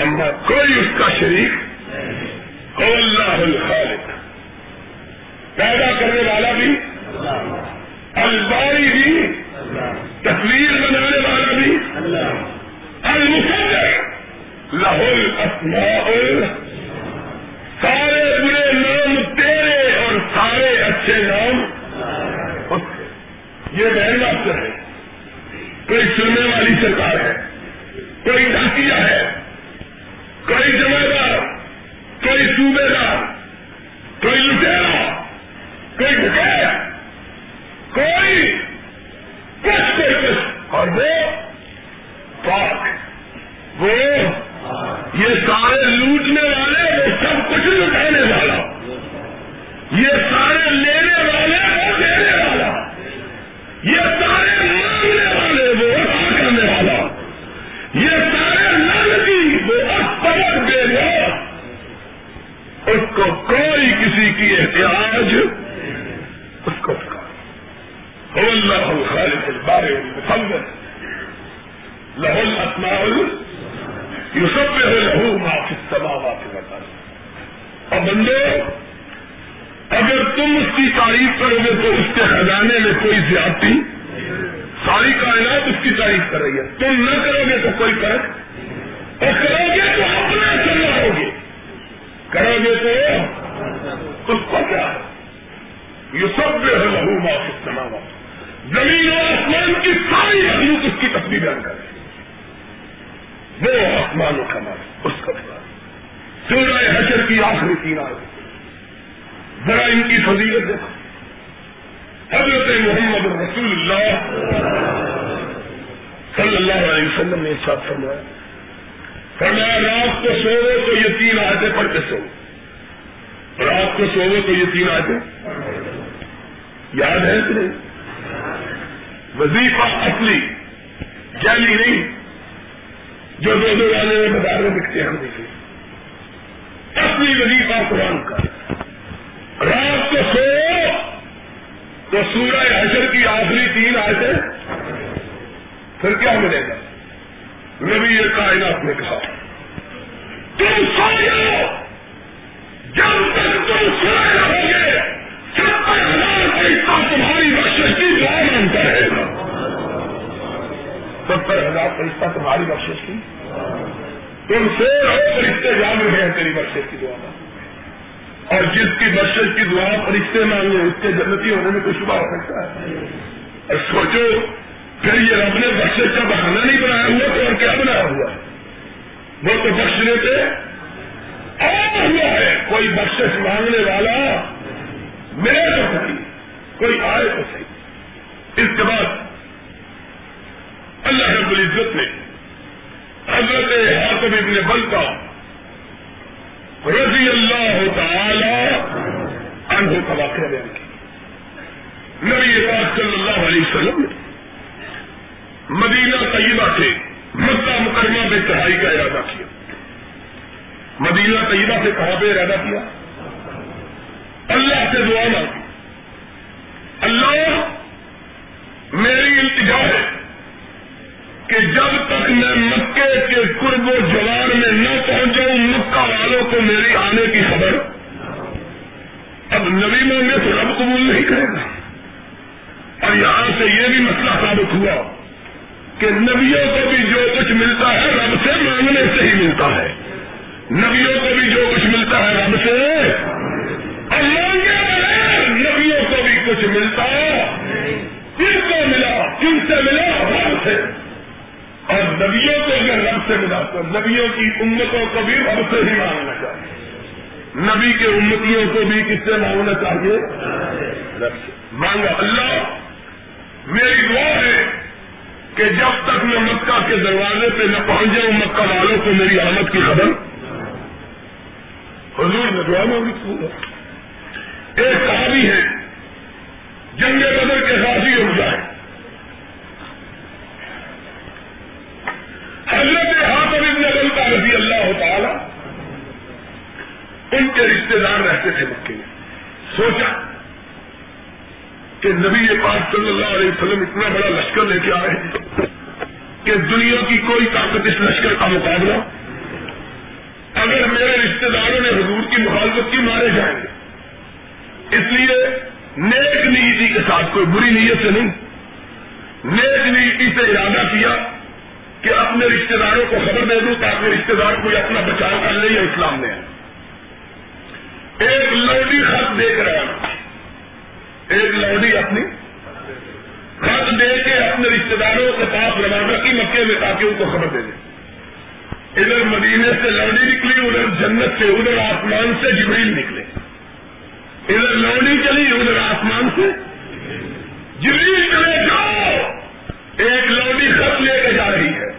اما کوئی اس کا شریک، اللہ الخالق، پیدا کرنے والا بھی الباری بھی، تصویر بنانے والا بھی المصور، لہ الاسماء، سارے برے نام تیرے اور سارے اچھے نام اس کے۔ یہ بہن افسر ہے، کوئی سننے والی سرکار ہے، کوئی ڈاکیا ہے، کوئی جمعدار، کوئی صوبے دار، کوئی لٹیرا، کوئی ڈکیت، کوئی کچھ کوئی کچھ، اور وہ پاک، وہ یہ سارے لوٹنے والے، وہ سب کچھ لٹانے والا، یہ سارے لینے والے، وہ دینے والا، یہ سارے مانگنے والے، وہ عطا کرنے والا، یہ سارے لانتی، وہ اکثر بے نیاز، اس کو کوئی کسی کی احتیاج، اس کو اللہ الخالق الباری المصور لہ الاسماء یسبح لہ ما فی السماوات والارض۔ اور بندو، اگر تم اس کی تعریف کرو گے تو اس کے خزانے میں کوئی زیادتی، ساری کائنات اس کی تعریف کر رہی ہے، تم نہ کرو گے تو کوئی فرق، اور کرو گے تو اپنا چل رہا ہوگے، کرو گے تو اس کو کیا ہے، یسبح لہ ما فی السماوات، زمین و آسمان کی ساری مخلوق اس کی تسبیح بیان کر رہی، وہ آسمانوں کا مالک، اس کا خدا۔ سورہ حشر کی آخری 3 آیات، ذرا ان کی فضیلت دیکھو۔ حضرت محمد رسول اللہ صلی اللہ علیہ وسلم نے ارشاد فرمایا، رات کو سوو تو یہ 3 آیتیں پڑھ کے سوو، رات کو سوو تو یہ 3 آیتیں یاد ہے کہ نہیں؟ وظیفہ اصلی جعلی نہیں، جو دو والے میں بازار میں بکتے ہیں، ہم دیکھیں اصلی وظیفہ قرآن کا۔ رات کو سوو تو سورہ حشر کی آخری 3 آیتیں، پھر کیا ملے گا؟ نبی کائنات نے کہا، تم سو جاؤ، جب تک تم سوئے رہو گے جب تک ہزار فرشتہ تمہاری بخشش کی دعا مانگتا رہے گا، 70,000 فرشتہ تمہاری بخشش کی، تم سو رہو فرشتے جان رہے ہیں تیری بخشش کی دعا مانگ، اور جس کی بخشش کی دعا فرشتے مانگے اس کے جنتی ہونے میں کچھ شبہ ہو سکتا ہے؟ اور سوچو، پھر یہ رب نے بخشش کا بہانہ نہیں بنایا ہوا تو اور کیا بنایا ہوا ہے؟ وہ تو بخشنے سے آیا ہوا ہے، کوئی بخشش مانگنے والا ملے تو صحیح، کوئی آئے تو صحیح۔ اس کے بعد اللہ رب العزت نے حضرت حاتم ابن بلتہ رضی اللہ تعالی عنہ کا واقعہ بیان کیا۔ نبی پاک صلی اللہ علیہ وسلم نے مدینہ طیبہ سے مکہ مکرمہ میں چڑھائی کا ارادہ کیا، مدینہ طیبہ سے کہاں پہ ارادہ کیا؟ اللہ سے دعا مانگی، اللہ میری التجا ہے کہ جب تک میں مکے کے قرب و جوار میں نہ پہنچوں مکہ والوں کو میری آنے کی خبر۔ اب نبی میں نے تو رب قبول نہیں کرے گا، اور یہاں سے یہ بھی مسئلہ ثابت ہوا کہ نبیوں کو بھی جو کچھ ملتا ہے رب سے مانگنے سے ہی ملتا ہے، نبیوں کو بھی جو کچھ ملتا ہے رب سے، اور مانگنے والے نبیوں کو بھی کچھ ملتا، کن کو ملا، کن سے ملا؟ رب سے۔ اور نبیوں کو اگر رب سے ملا کر نبیوں کی امتوں کو بھی رب سے ہی مانگنا چاہیے, نبی کے امتیوں کو بھی کس سے مانگنا چاہیے؟ رب سے مانگا. اللہ میری دعا ہے کہ جب تک میں مکہ کے دروازے پہ نہ پہنچ جاؤں مکہ والوں کو میری آمد کی خبر. حضور نے دعا مانگی. ایک صحابی ہے جنگ بدر کے غازی ہو جائے, حضرت حاتم بن بلتہ رضی اللہ تعالی, ان کے رشتے دار رہتے تھے مکے میں. سوچا کہ نبی پاک صلی اللہ علیہ وسلم اتنا بڑا لشکر لے کے آ رہے ہیں کہ دنیا کی کوئی طاقت اس لشکر کا مقابلہ, اگر میرے رشتے داروں نے حضور کی مخالفت کی مارے جائیں گے. اس لیے نیک نیتی کے ساتھ, کوئی بری نیت سے نہیں, نیک نیتی سے ارادہ کیا کہ اپنے رشتے داروں کو خبر دے دوں تاکہ رشتے دار کوئی اپنا بچاؤ کر لے یا اسلام میں آئے. ایک لوڈی خط دے کر آیا, ایک لوڈی اپنی خط دے کے اپنے رشتے داروں کے پاس روانہ کی مکے میں تاکہ ان کو خبر دے دیں. ادھر مدینے سے لوڈی نکلی, ادھر جنت سے, ادھر آسمان سے جبریل نکلے. ادھر لوڈی چلی, ادھر آسمان سے جبریل چلے. جاؤ, ایک لوڈی خط لے کے جا رہی ہے,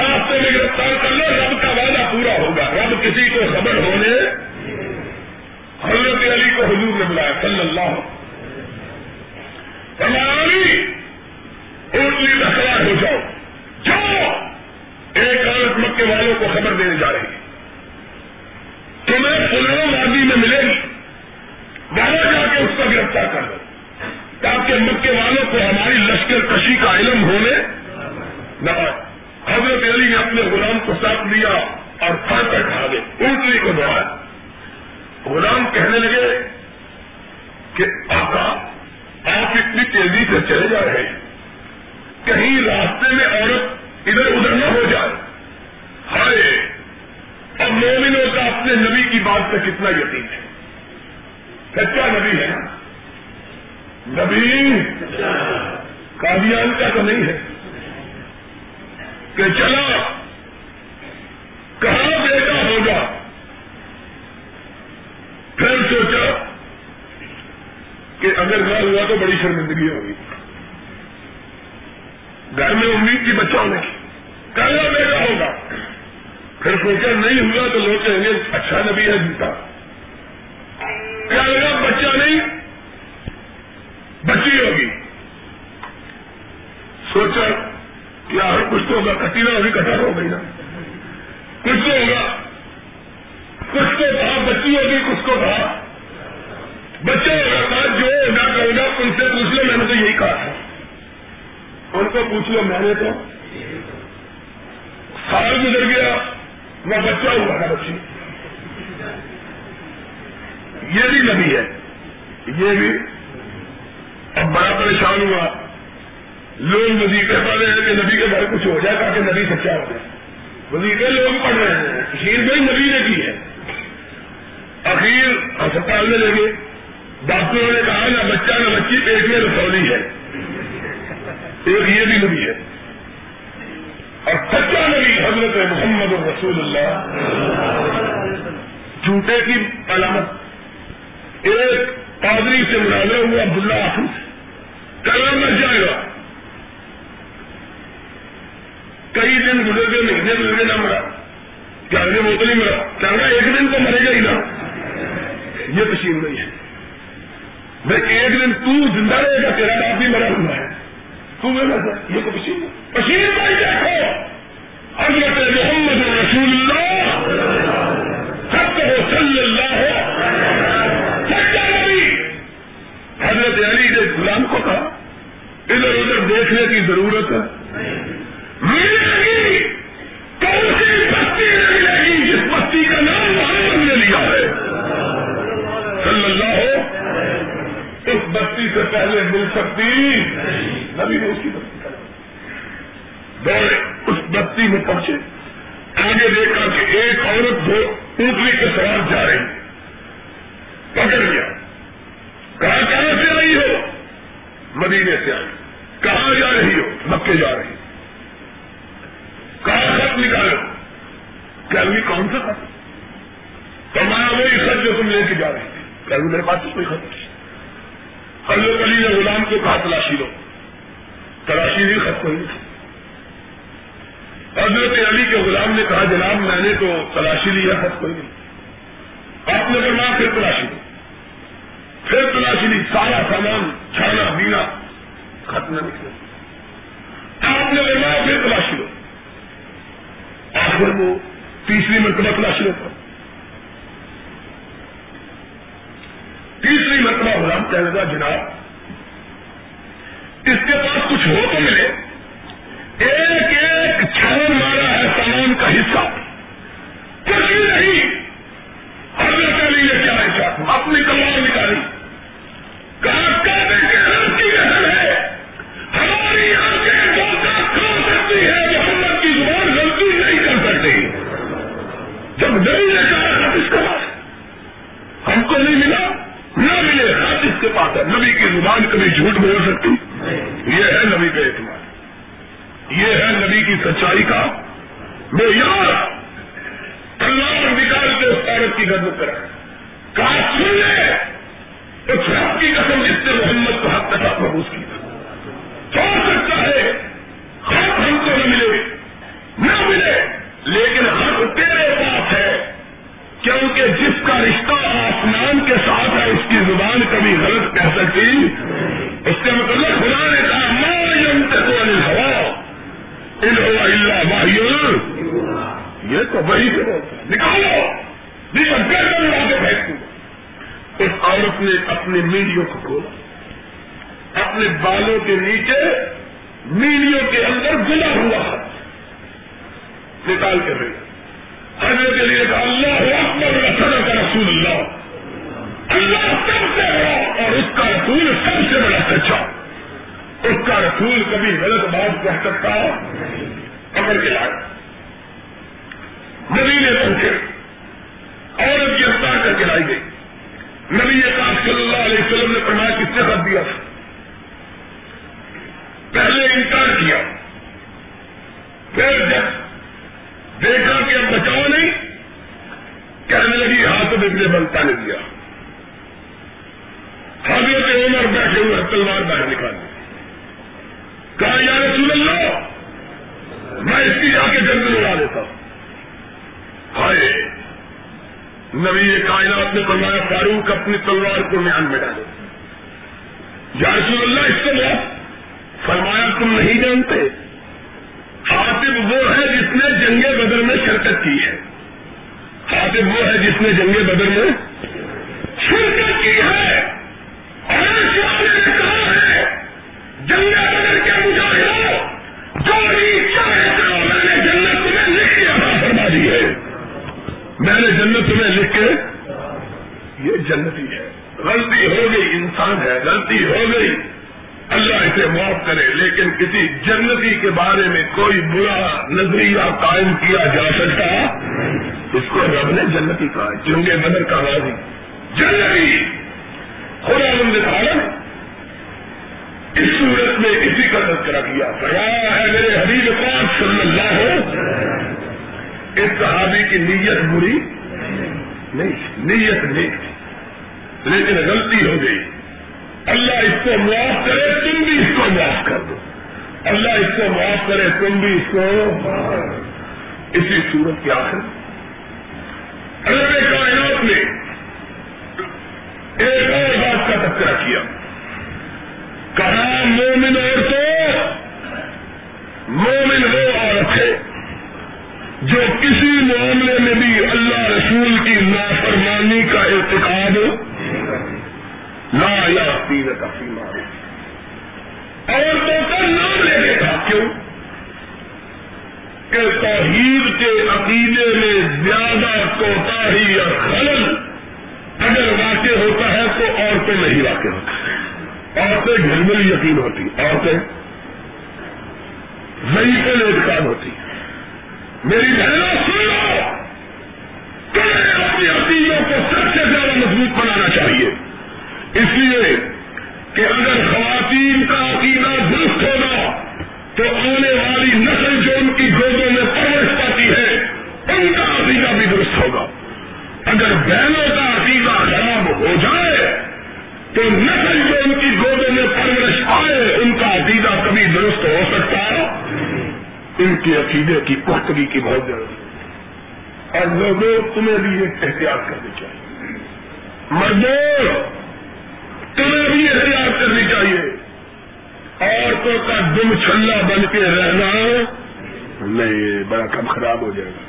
راستے میں گرفتار کر لو, رب کا وعدہ پورا ہوگا, رب کسی کو خبر ہونے. حضرت علی کو حضور نے بلایا صلی اللہ علیہ وسلم, اونٹنی میں سوار ہو جاؤ, جاؤ, ایک عورت مکے والوں کو خبر دینے جا رہی ہے تمہیں فلاں وادی میں ملے گی, وہاں جا کے اس کو گرفتار کر لو تاکہ مکے والوں کو ہماری لشکر کشی کا علم ہونے نہ آئے. حضرت علی نے اپنے غلام کو ساتھ لیا اور پھڑ کر کھا دے, اونٹنی کو دوڑایا. غلام کہنے لگے کہ آقا آپ اتنی تیزی سے چلے جا رہے ہیں کہیں راستے میں عورت ادھر ادھر نہ ہو جائے. ہائے, اب مومنوں کا اپنے نبی کی بات پہ کتنا یقین ہے, سچا نبی ہے. نبی قادیان کا تو نہیں ہے کہ چلا کہاں بیٹا ہوگا. پھر سوچا کہ اگر نہ ہوا تو بڑی شرمندگی ہوگی, گھر میں امید کی بچہ ہونے کی کہنا بیٹا ہوگا. پھر سوچا نہیں ہوا تو لوگ کہیں گے اچھا نبی ہے جیتا, کہنا بچہ نہیں بچی ہوگی. سوچا کہ ہر کچھ تو ہوگا, کٹینا ہوگی, کٹار ہو گئی نا, کچھ تو ہوگا. کچھ کو کہا بچی ہوگی, کچھ کو کہا بچہ ہوگا. جو ہوگا کہے گا ان سے پوچھ لو, میں نے تو یہی کہا تھا. ان کو پوچھ لو, میں نے تو سال گزر گیا, میں بچہ ہوا نا بچی. یہ بھی نبی ہے, یہ بھی. اب بڑا پریشان ہوا, لوگ وظیفے پڑھ رہے ہیں کہ نبی کے گھر کچھ ہو جائے تاکہ نبی سچا ہو جائے. وظیفے لوگ پڑھ رہے ہیں, اخیر میں نبی نے کی ہے. اخیر ہسپتال میں لے گئے, ڈاکٹروں نے کہا نہ بچہ نہ بچی, پیٹ میں رسولی ہے. ایک یہ بھی نبی ہے اور سچا نبی حضرت محمد رسول اللہ. جھوٹے کی علامت. ایک پادری سے مناظرہ ہوا عبداللہ آفس, کلام نہ جائے گا. کئی دن گزر گئے, مہینے گزرے, نہ مرا, چاہنے وہ تو نہیں مرا, چاہنا ایک دن تو مرے گا ہی نہ. یہ تشین نہیں ہے بھائی, ایک دن تو زندہ رہے گا, تیرا باپ بھی مرا ہوا ہے, یہ تو پشین پشین بھائی. دیکھو حضرت محمد رسول اللہ صلی اللہ سچا نبی. حضرت علی نے غلام کو کہا ادھر ادھر دیکھنے کی ضرورت ہے, ملے گی کون سی بستی میں ملے گی جس بستی کا نام محمد نے لیا ہے صلی اللہ. اس بستی سے پہلے مل سکتی نبی نے اس کی بستی کر دوڑے, اس بستی میں پہنچے. آگے دیکھا کہ ایک عورت دو اونٹنی کے سوار جا رہی, پکڑ لیا. کہاں کہاں سے رہی ہو؟ مدینے سے آئی. کہاں جا رہی ہو؟ مکے جا رہی. خط نکالو کہ ابھی کون سا خط تمہارا وہی خط جو تم لے کے جا رہے تھے کہ ابھی میرے پاس کوئی خط نہیں. حضرت علی نے غلام کو کہا تلاشی لو, تلاشی ہوئی خط کوئی نہیں. حضرت علی کے غلام نے کہا جناب میں نے تو تلاشی لی ہے, خط کوئی نہیں. آپ نے فرمایا پھر تلاشی لی, پھر تلاشی لی, سارا سامان چھانا بینا, خط نہ نکلا. آپ نے فرمایا پھر تلاشی لو, آخر وہ تیسری مرتبہ تلاشی لیتا. تیسری مرتبہ غلام کہنے لگا جناب اس کے پاس کچھ ہو تو ملے, ایک ایک چھان مارا ہے سامان کا حصہ, کچھ بھی نہیں. حضرت علی نے کیا حصہ اپنی کمال نکالی, کہا کعبے کے رب کی قسم ہے ہماری آنکھیں وہ کام کھا سکتی ہے جو محمد کی زبان غلطی نہیں کر سکتی. جب نبی نے کہا خط اس کے پاس, ہم کو نہیں ملا, نہ ملے, خط اس کے پاس ہے. نبی کی زبان کبھی جھوٹ بول سکتی؟ یہ ہے نبی کا اعتماد, یہ ہے نبی کی سچائی کا معیار. اللہ نکال کے اس عورت کی غضب کرا, کہا سن لے اس حق کی قسم جس نے محمد کو حق تک محبوس کیا. ہو سکتا ہے خط ہم کو نہ ملے لیکن حق تیرے پاس ہے, کیونکہ جس کا رشتہ آسمان کے ساتھ ہے اس کی زبان کبھی غلط کہہ سکتی. اس کا مطلب خدا نے کہا ما ينطق عن الهوى ان هو الا وحی یوحی, یہ تو وحی سے نکالو جسے گردن اڑا کے پھینک دو. اس عورت نے اپنے میڑیوں کو کھولا, اپنے بالوں کے نیچے میڑیوں کے اندر گلا ہوا خط نکال کے رہی. حضرت علی نے کہا اللہ اکبر صدق رسول اللہ, اللہ سب سے بڑا اور اس کا رسول سب سے بڑا سچا, اس کا رسول کبھی غلط بات کہہ سکتا پکڑ کے لائے. نبی نے پوچھے عورت گرفتار کر کے لائی گئی. نبی پاک صلی اللہ علیہ وسلم نے فرمایا کس نے خط دیا؟ پہلے انکار کیا, پھر جب دیکھا کہ اب بچاؤ نہیں, کہنے لگی ہاتھ ابن بلتا نے دیا. حضرت عمر بیٹھے ہوئے تلوار باہر نکالی, کہا یا رسول اللہ میں اس کی جا کے گردن اڑا دیتا ہوں. ہائے نبی کائنات نے فرمایا فاروق اپنی تلوار کو میان میں ڈالو. یا رسول اللہ اس سے بات, فرمایا تم نہیں جانتے حاطب وہ ہے جس نے جنگ بدر میں شرکت کی ہے, حاطب وہ ہے جس نے جنگ بدر میں شرکت کی ہے, اور اس والے نے کہا ہے جنگ بدر کے مجاہدوں جو چاہے کرو میں نے جنت تمہیں لکھ کے عطا فرما دی ہے, میں نے جنت تمہیں لکھ کے. یہ جنتی ہے, غلطی ہو گئی, انسان ہے, غلطی ہو گئی, اللہ اسے معاف کرے, لیکن کسی جنتی کے بارے میں کوئی برا نظریہ قائم کیا جا سکتا؟ اس کو رب نے جنتی کہا, جنگ بدر کا غازی جنتی. خداوند تعالی اس صورت میں اسی کا تذکرہ کیا. فرمایا ہے میرے حبیب پاک صلی اللہ علیہ, اس صحابی کی نیت بری نہیں, نیت نیک تھی لیکن غلطی ہو گئی. اللہ اس کو معاف کرے تم بھی اس کو معاف کر دو, اللہ اس کو معاف کرے تم بھی اس کو. اسی صورت کے آخر حضرت کائنات نے ایک اور بات کا تذکرہ کیا. کہا مومن عورتوں, مومن وہ عورت ہے جو کسی معاملے میں بھی اللہ رسول کی نافرمانی کا ارتکاب لا یافتی نکافی مارے. عورتوں کا نام لے کے تھا کیوں کہ توحید کے عقیدے میں زیادہ کوتاہی یا خلل اگر واقع ہوتا ہے تو عورتیں نہیں واقع ہوتا ہے. عورتیں گھر میں یقین ہوتی, عورتیں ضعیفے لٹکان ہوتی. میری بہنوں سن لو, تمہیں اپنی عقیدوں کو سب سے زیادہ مضبوط بنانا چاہیے, اس لیے کہ اگر خواتین کا عقیدہ درست ہوگا تو آنے والی نسل جو ان کی گودوں میں پرورش پاتی ہے ان کا عقیدہ بھی درست ہوگا۔ اگر بیلوں کا عقیدہ خراب ہو جائے تو نسل جو ان کی گودوں میں پرورش آئے ان کا عقیدہ کبھی درست ہو سکتا ہے؟ ان کے عقیدے کی پختگی کی بہت ضرورت ہے۔ اور لوگوں تمہیں بھی ایک احتیاط کرنی چاہیے، مردوں تمہیں بھی احتیاط کرنی چاہیے، عورتوں کا دم چھلا بن کے رہنا نہیں، بڑا کم خراب ہو جائے گا۔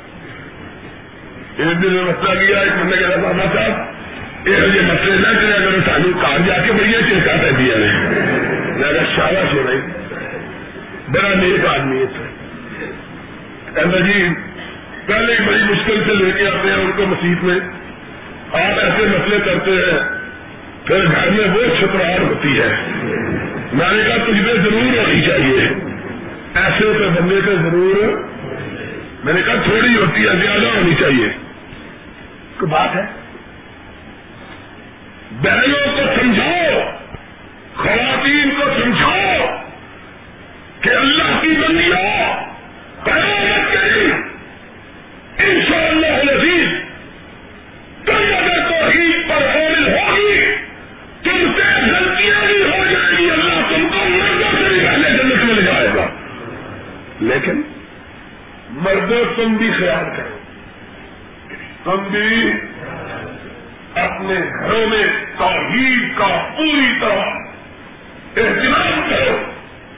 ایک دن میں مسئلہ لیا ایک بندے کے بابا صاحب یہ مسئلے نہ کرے، اگر سالو کام جا کے بڑھیا چیز آتا دیا نہیں، اگر شارہ سو رہی بڑا نیک آدمی تھا۔ احمد جی پہلے ہی بڑی مشکل سے لے کے آتے ہیں ان کو مسجد میں، آپ ایسے مسئلے کرتے ہیں پھر گھر میں وہ چھپراہٹ ہوتی ہے۔ میں نے کہا تجربے ضرور ہونی چاہیے، ایسے تو بندے سے ضرور، میں نے کہا تھوڑی ہوتی ہے زیادہ ہونی چاہیے۔ تو بات ہے بہنوں کو سمجھاؤ، خواتین کو سمجھاؤ کہ اللہ کی بندیوں قیامت کے دن ان شاء اللہ العزیز تم اگر توحید پر عامل ہوگی، تم سے غلطیاں بھی ہو جائیں گی، اللہ تم کو مردوں سے بھی پہلے جنت میں لے جائے گا، لیکن مردوں تم بھی خیال کرو، تم بھی اپنے گھروں میں توحید کا پوری طرح اہتمام کرو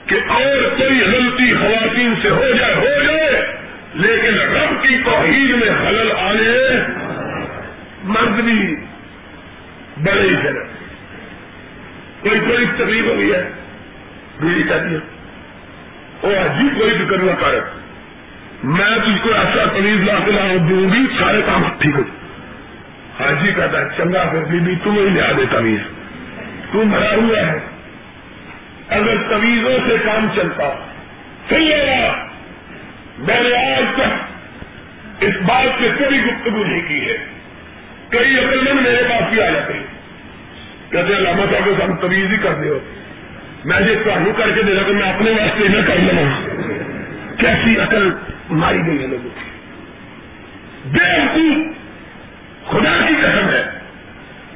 کہ اور کوئی غلطی خواتین سے ہو جائے لیکن رب کی توحید میں خلل آنے مرد بھی بڑے ہی ہے۔ کوئی تکلیف ہو گئی ہے میری کہتی ہے اور عجیب کوئی فکر نہ کر، میں تجھ کو ایسا قریب لا کے لاؤ دوں گی سارے کام ٹھیک ہو۔ حاجی کہتا ہے چنگا کر دی بھی تمہیں لیا دیتا نہیں ہے، تم بھرا ہوا ہے، اگر طویزوں سے کام چلتا چلے گا۔ میں نے آج تک اس بات سے کوئی گفتگو نہیں کی ہے، کئی عقل مند میرے پاس بھی آ جاتے ہیں کہتے علامہ صاحب کو ہم طویز ہی کر دو، میں یہ تعلق کر کے دے رہا کہ میں اپنے واسطے نہ کر لوں، کیسی عقل ماری گئی ہے لوگوں کی، بیوقوف، خدا کی قسم ہے۔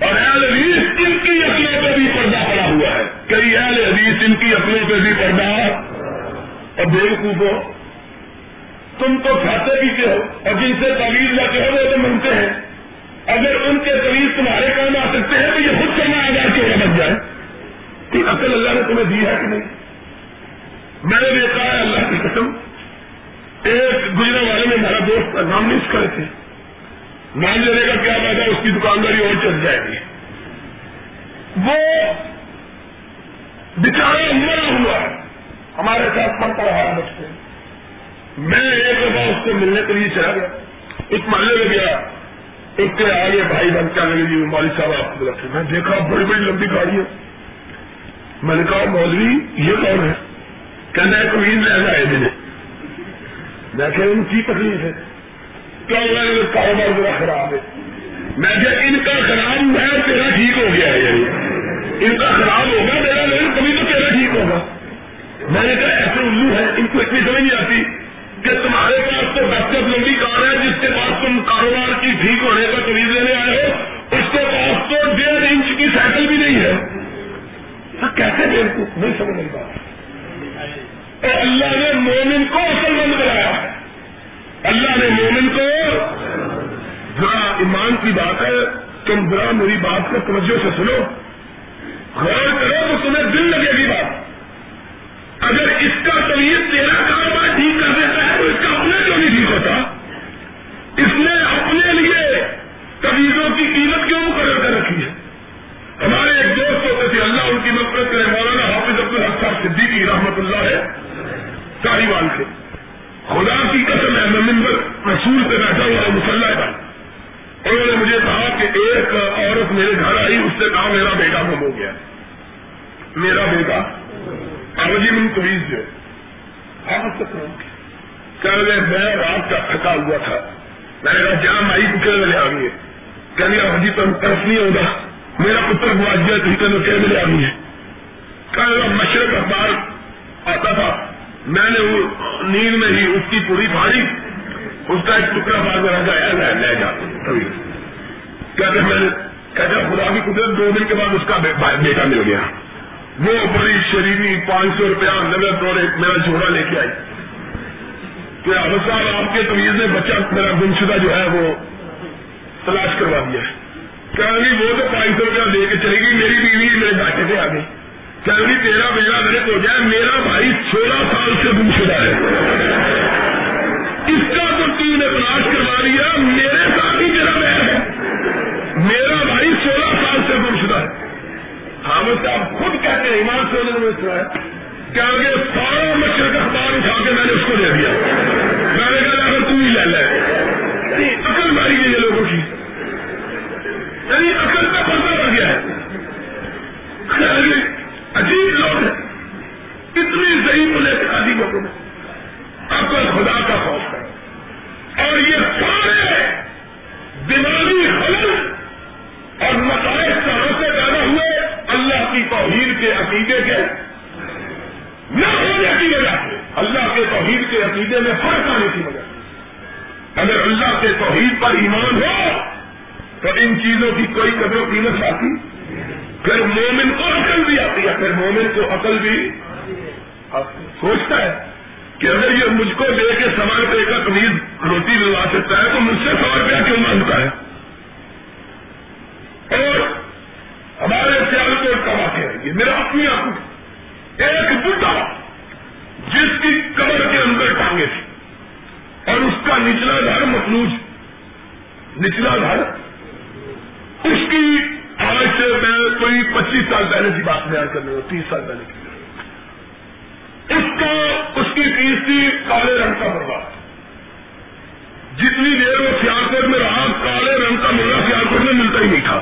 اور اہل حدیث ان کی عقلوں پہ بھی پردہ پڑا ہوا ہے، کئی اہل حدیث ان کی عقلوں پہ بھی پردہ، اور بیوقوفوں تم تو کھاتے پیتے ہو اور جن سے تعویذ لاتے ہو وہ تو منتے ہیں، اگر ان کے تعویذ تمہارے کام آ سکتے ہیں تو یہ خود کرنا آزاد کے بن جائے۔ کہ عقل اللہ نے تمہیں دی ہے کہ نہیں؟ میں نے دیکھا ہے اللہ کی قسم، ایک گزرے والے میں میرا دوست نامنس کرے تھے، مان لینے کا کیا فائدہ، اس کی دکانداری اور چل جائے گی، وہ بیچارہ مرا ہوا ہے، ہمارے ساتھ پڑتا رہا بچے۔ میں ایک دفعہ اس سے ملنے کے لیے چلا گیا، ایک محلے میں گیا، اس کے آگے بھائی بن کے آگے جی مولوی صاحب آپ کو رکھے، میں دیکھا بڑی بڑی لمبی گاڑیاں، میں نے کہا مولوی یہ کون ہے؟ کہنا ہے کوئی لہٰذا ہے، مجھے میں کہ ان کی تکلیف ہے، کاروبار میرا خراب ہے، میں کہ ان کا خراب ہے تیرا ٹھیک ہو گیا ہے، یعنی ان کا خراب ہوگا میرا نہیں کبھی تو تیرا ٹھیک ہوگا۔ میں نے کہا ایسے الو ہے، ان کو اتنی سمجھ نہیں آتی کہ تمہارے پاس تو دفتر لمبی کار ہے جس کے پاس تم کاروبار کی ٹھیک ہونے کا قریب لینے آئے ہو، اس کے پاس تو 1.5 انچ کی سائیکل بھی نہیں ہے، تو کیسے دیر کو نہیں سمجھ لگا۔ اور اللہ نے مومن کو اصل مند بنایا، اللہ نے مومن کو، ذرا ایمان کی بات ہے، تم ذرا میری بات کو توجہ سے سنو، غور کرو تو تمہیں دل لگے گی بات۔ اگر اس کا طویل تیرا کاروبار ٹھیک کر دیتا ہے تو اس کا اپنے کیوں نہیں ٹھیک ہوتا؟ اس نے اپنے لیے طویزوں کی قیمت کیوں مقرر کر رکھی ہے؟ ہمارے ایک دوست ہوتے تھے، اللہ ان کی مغفرت کرے، مولانا حافظ عبدالحق صاحب صدیقی رحمت اللہ علیہ، ساریوال کے، خدا کی قسم ہے میں ممبر رسول پہ بیٹھا ہوا ہوں مسلح پر، انہوں نے مجھے کہا کہ ایک عورت میرے گھر آئی، اس نے کہا میرا بیٹا گم ہو گیا، میرا بیٹا آوجی من تویز جو حافظ تک کہہ رہے، میں رات کا تھکا ہوا تھا، میں نے کہا جام آئی تو کہہ رہے آگے، کہہ لیا حاجی تم طرف نہیں ہوگا، میرا پتر گواچ گیا تو کہہ رہے آگے، کہہ رہا مشرق اخبار آتا تھا میں نے نیند میں ہی اس کی پوری پھاڑی، اس کا ایک ٹکڑا بعد میں رکھا ہے لے جاتے کبھی، کہتے میں نے کہتا خدا کی قدرت 2 دن کے بعد اس کا بیٹا مل گیا، وہ بڑی شریفی 500 روپیہ نقد اور ایک میرا جوڑا لے کے آئی کہ صاحب آپ کے تمیز نے بچہ میرا گمشدہ جو ہے وہ تلاش کروا دیا ہے، کہ وہ تو 500 روپیہ لے کے چلے گی، میری بیوی میرے بیٹے سے آ گئی، کہ تیرا بیٹا غلط ہو جائے، میرا بھائی 16 سال سے گمشدہ ہے، اس کا تو ٹیم نے تلاش کروا دیا، میرے ساتھ ہی میرا بہن ہے، میرا بھائی 16 سال سے گمشدہ ہے۔ حامد صاحب خود کہتے ہیں ایمان سے انہوں نے سنا ہے کہ آگے سارا مچھر کا اخبار اٹھا کے میں نے اس کو دے دیا، میں نے کہا اگر تم ہی لے لے، یعنی عقل ماری گئی ہے لوگوں کی، یعنی عقل کا پردہ بڑھ گیا ہے، عجیب لوگ ہیں، اتنی ضعیف انتخابی لوگوں میں عقل خدا کا خوف ہے، اور یہ سارے دماغی خلل اور مسائل کہاں سے پیدا ہوئے؟ اللہ کی توحید کے عقیدے کے نہ ہونے کی وجہ سے، اللہ کے توحید کے عقیدے میں فرق آنے کی وجہ سے۔ اگر اللہ کے توحید پر ایمان ہو تو ان چیزوں کی کوئی قدر و قیمت آتی، پھر مومن کو عقل بھی آتی ہے، پھر مومن کو عقل بھی سوچتا ہے کہ اگر یہ مجھ کو لے کے 100 روپئے کا قمیض روٹی لگا سکتا ہے تو مجھ سے 100 روپیہ کیوں مانگتا ہے۔ اور ہمارے سیالکوٹ کا واقعہ ہے، میرا اپنی آنکھوں ایک بوٹا جس کی قبر کے اندر ٹانگے تھے اور اس کا نچلا گھر مفلوج، نچلا گھر، اس کی آج سے میں کوئی 25 سال پہلے کی بات بیان کر رہا ہوں، 30 سال پہلے کی، اس کی فیس تھی کالے رنگ کا مرغا، جتنی دیر وہ سیالکوٹ میں رہا کالے رنگ کا مرغا سیالکوٹ میں ملتا ہی نہیں تھا،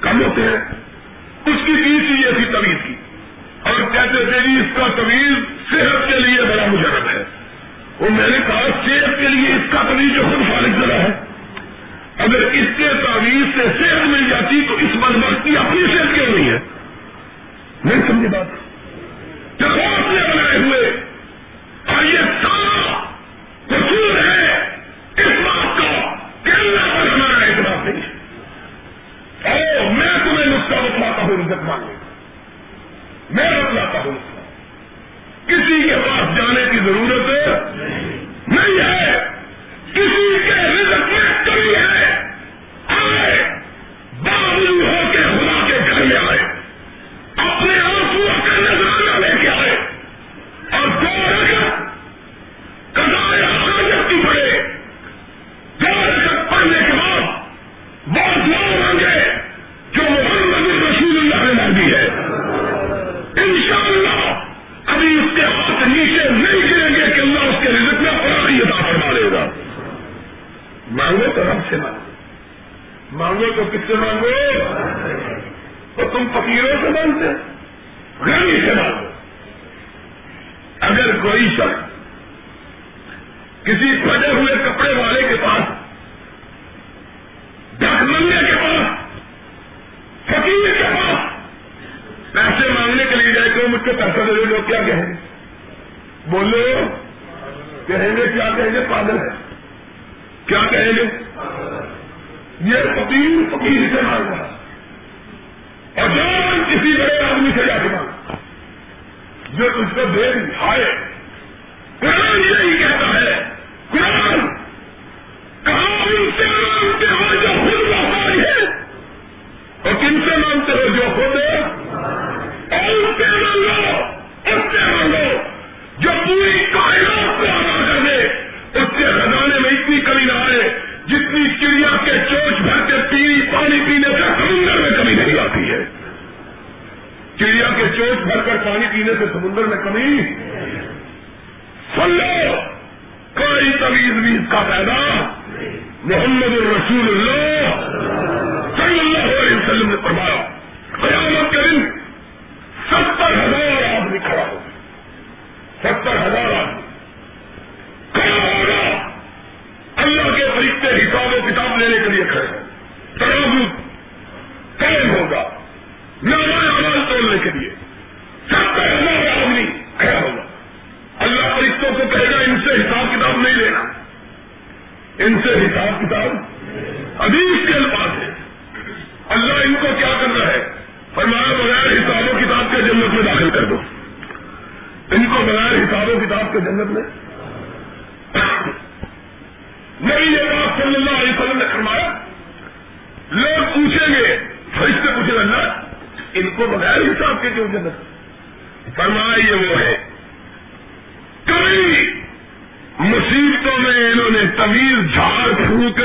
کم ہوتے ہیں، اس کی فیس ہی یہ تھی طویل کی، اور کہتے تھے جی اس کا طویل صحت کے لیے بڑا مجرب ہے، اور میں نے کہا صحت کے لیے اس کا طویل جو خود فارغ ذرا ہے، اگر اس کے تعویذ سے صحت مل جاتی تو اس بدبخت کی اپنی صحت کیوں نہیں ہے؟ نہیں سمجھی بات، جب آپ نے بنائے ہوئے اور یہ سارا قصور ہے اس بات کا کہ اللہ پر ہمارا اعتراف نہیں ہے۔ او میں تمہیں نقطہ بتلاتا ہوں، عزت مانگے میں بتلاتا ہوں، کسی کے پاس جانے کی ضرورت نہیں ہے، کسی کے رزق میں کمی ہے، آئے باوجود ہو کے خدا کے گھر میں آئے، اپنے آنسو کا نظارہ لے کے آئے، اور دو رکعت قضائے حاجت کی پڑے، دو رکعت پڑھنے کے بعد وہ دعا مانگے جو محمد رسول اللہ نے مانگی ہے، انشاءاللہ ابھی اس کے ہاتھ نیچے نہیں گریں گے کہ اللہ اس کے رزق میں فراخی عطا فرما دے گا۔ مانگو تو رب سے مانگو، مانگو تو کس سے مانگو؟ تو تم فقیروں سے مانگتے، غنی سے مانگو۔ اگر کوئی شخص کسی پھٹے ہوئے کپڑے والے کے پاس، ڈاکمندے کے پاس، فقیر کے پاس پیسے مانگنے کے لیے جائے کہ مجھ کو پیسہ دے دو، لوگ کیا کہیں گے؟ بولو، کہیں گے کیا کہیں گے؟ پاگل ہے، کیا کہیں گے؟ یہ فقیر فقیر سے مانگ رہا ہے، اور جو کسی بڑے آدمی سے جا کے مانگا جو اس کو دے دکھائے، قرآن یہی کہتا ہے، قرآن کہاں ان سے مانگتے ہو جو خود محتاج ہے، اور کن سے مانگتے ہو جو خود، اور اس سے مانگو، اس سے مانگو جو پوری کائنات کو آباد کر دے، اس کے خزانے میں اتنی کمی نہ آئے جتنی چڑیا کے چونچ بھر کے پانی پینے سے سمندر میں کمی نہیں آتی ہے، چڑیا کے چونچ بھر کر پانی پینے سے سمندر میں کمی سن لو، کوئی طویل بھی اس کا پیدا محمد الرسول اللہ صلی اللہ علیہ وسلم نے فرمایا قیامت کے دن 70,000 آدمی کھڑا ہو، 70,000 آدمی اللہ کے فرشتے حساب و کتاب لینے کے لیے کھڑے ہیں، تنازع قائم ہوگا نامہ اعمال تولنے کے لیے، 70,000 آدمی کھڑا ہوگا، اللہ و کتاب کے جنت میں. نبی پاک صلی اللہ علیہ وسلم نے فرمایا لوگ پوچھیں گے فرشتے پوچھیں اللہ ان کو بغیر حساب کے کیوں جنت؟ فرمایا یہ وہ ہے کبھی مصیبتوں میں انہوں نے تمیز جھاڑ پھونک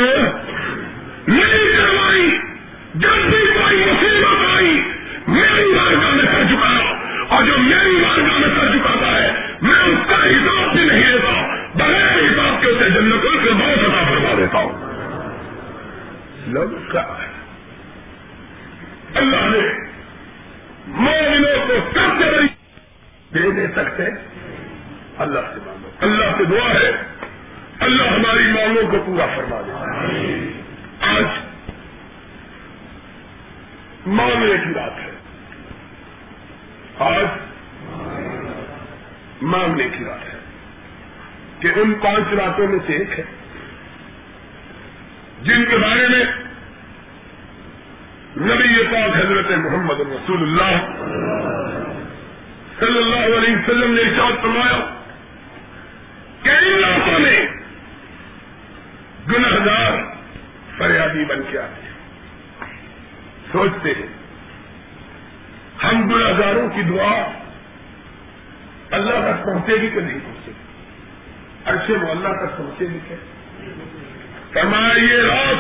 نہیں کروائی. جب بھی کوئی مصیبت آئی میری بارگاہ میں سر جھکاؤ اور جو میری بارگاہ میں سر جھکاتا ہے میں اس کا حساب بھی نہیں دیتا ہوں بغیر حساب کے اسے جنت الفردوس عطا فرما دیتا ہوں. لب کا اللہ نے مومنوں کو کب دے دے سکتے اللہ سے مانگو. اللہ سے دعا ہے اللہ ہماری مانگوں کو پورا فرما دے. آج معاملے کی رات ہے, آج مانگنے کی رات ہے کہ ان پانچ راتوں میں سے ایک ہے جن کے بارے میں نبی پاک حضرت محمد رسول اللہ صلی اللہ علیہ وسلم نے ارشاد فرمایا کہ ان راتوں میں گنہگار فریادی بن کے آتے ہیں. سوچتے ہیں ہم گنہگاروں کی دعا اللہ تک پہنچے گی کہ نہیں پہنچے گی, اچھے وہ اللہ تک پہنچے گی کہ فرمایا یہ رات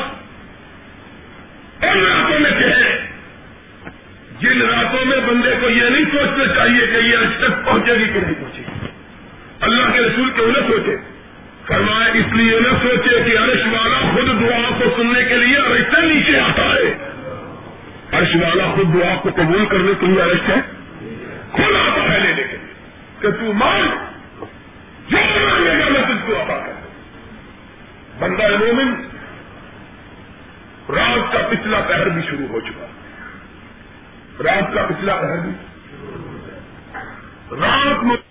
ان راتوں میں سے ہے جن راتوں میں بندے کو یہ نہیں سوچنا چاہیے کہ یہ اج تک پہنچے گی کہ نہیں پہنچے گی. اللہ کے رسول کیوں نہ سوچے؟ فرمایا اس لیے نہ سوچے کہ عرش والا خود دعا کو سننے کے لیے عرش سے نیچے آتا ہے. عرش والا خود دعا کو قبول کرنے کے لیے عرش ہے خود آتا ہے لینے کے لیے کہ تو مان جو مانگے گا میں تجھ کو عطا کروں. بندہ مومن رات کا پچھلا پہر بھی شروع ہو چکا, رات کا پچھلا پہر بھی رات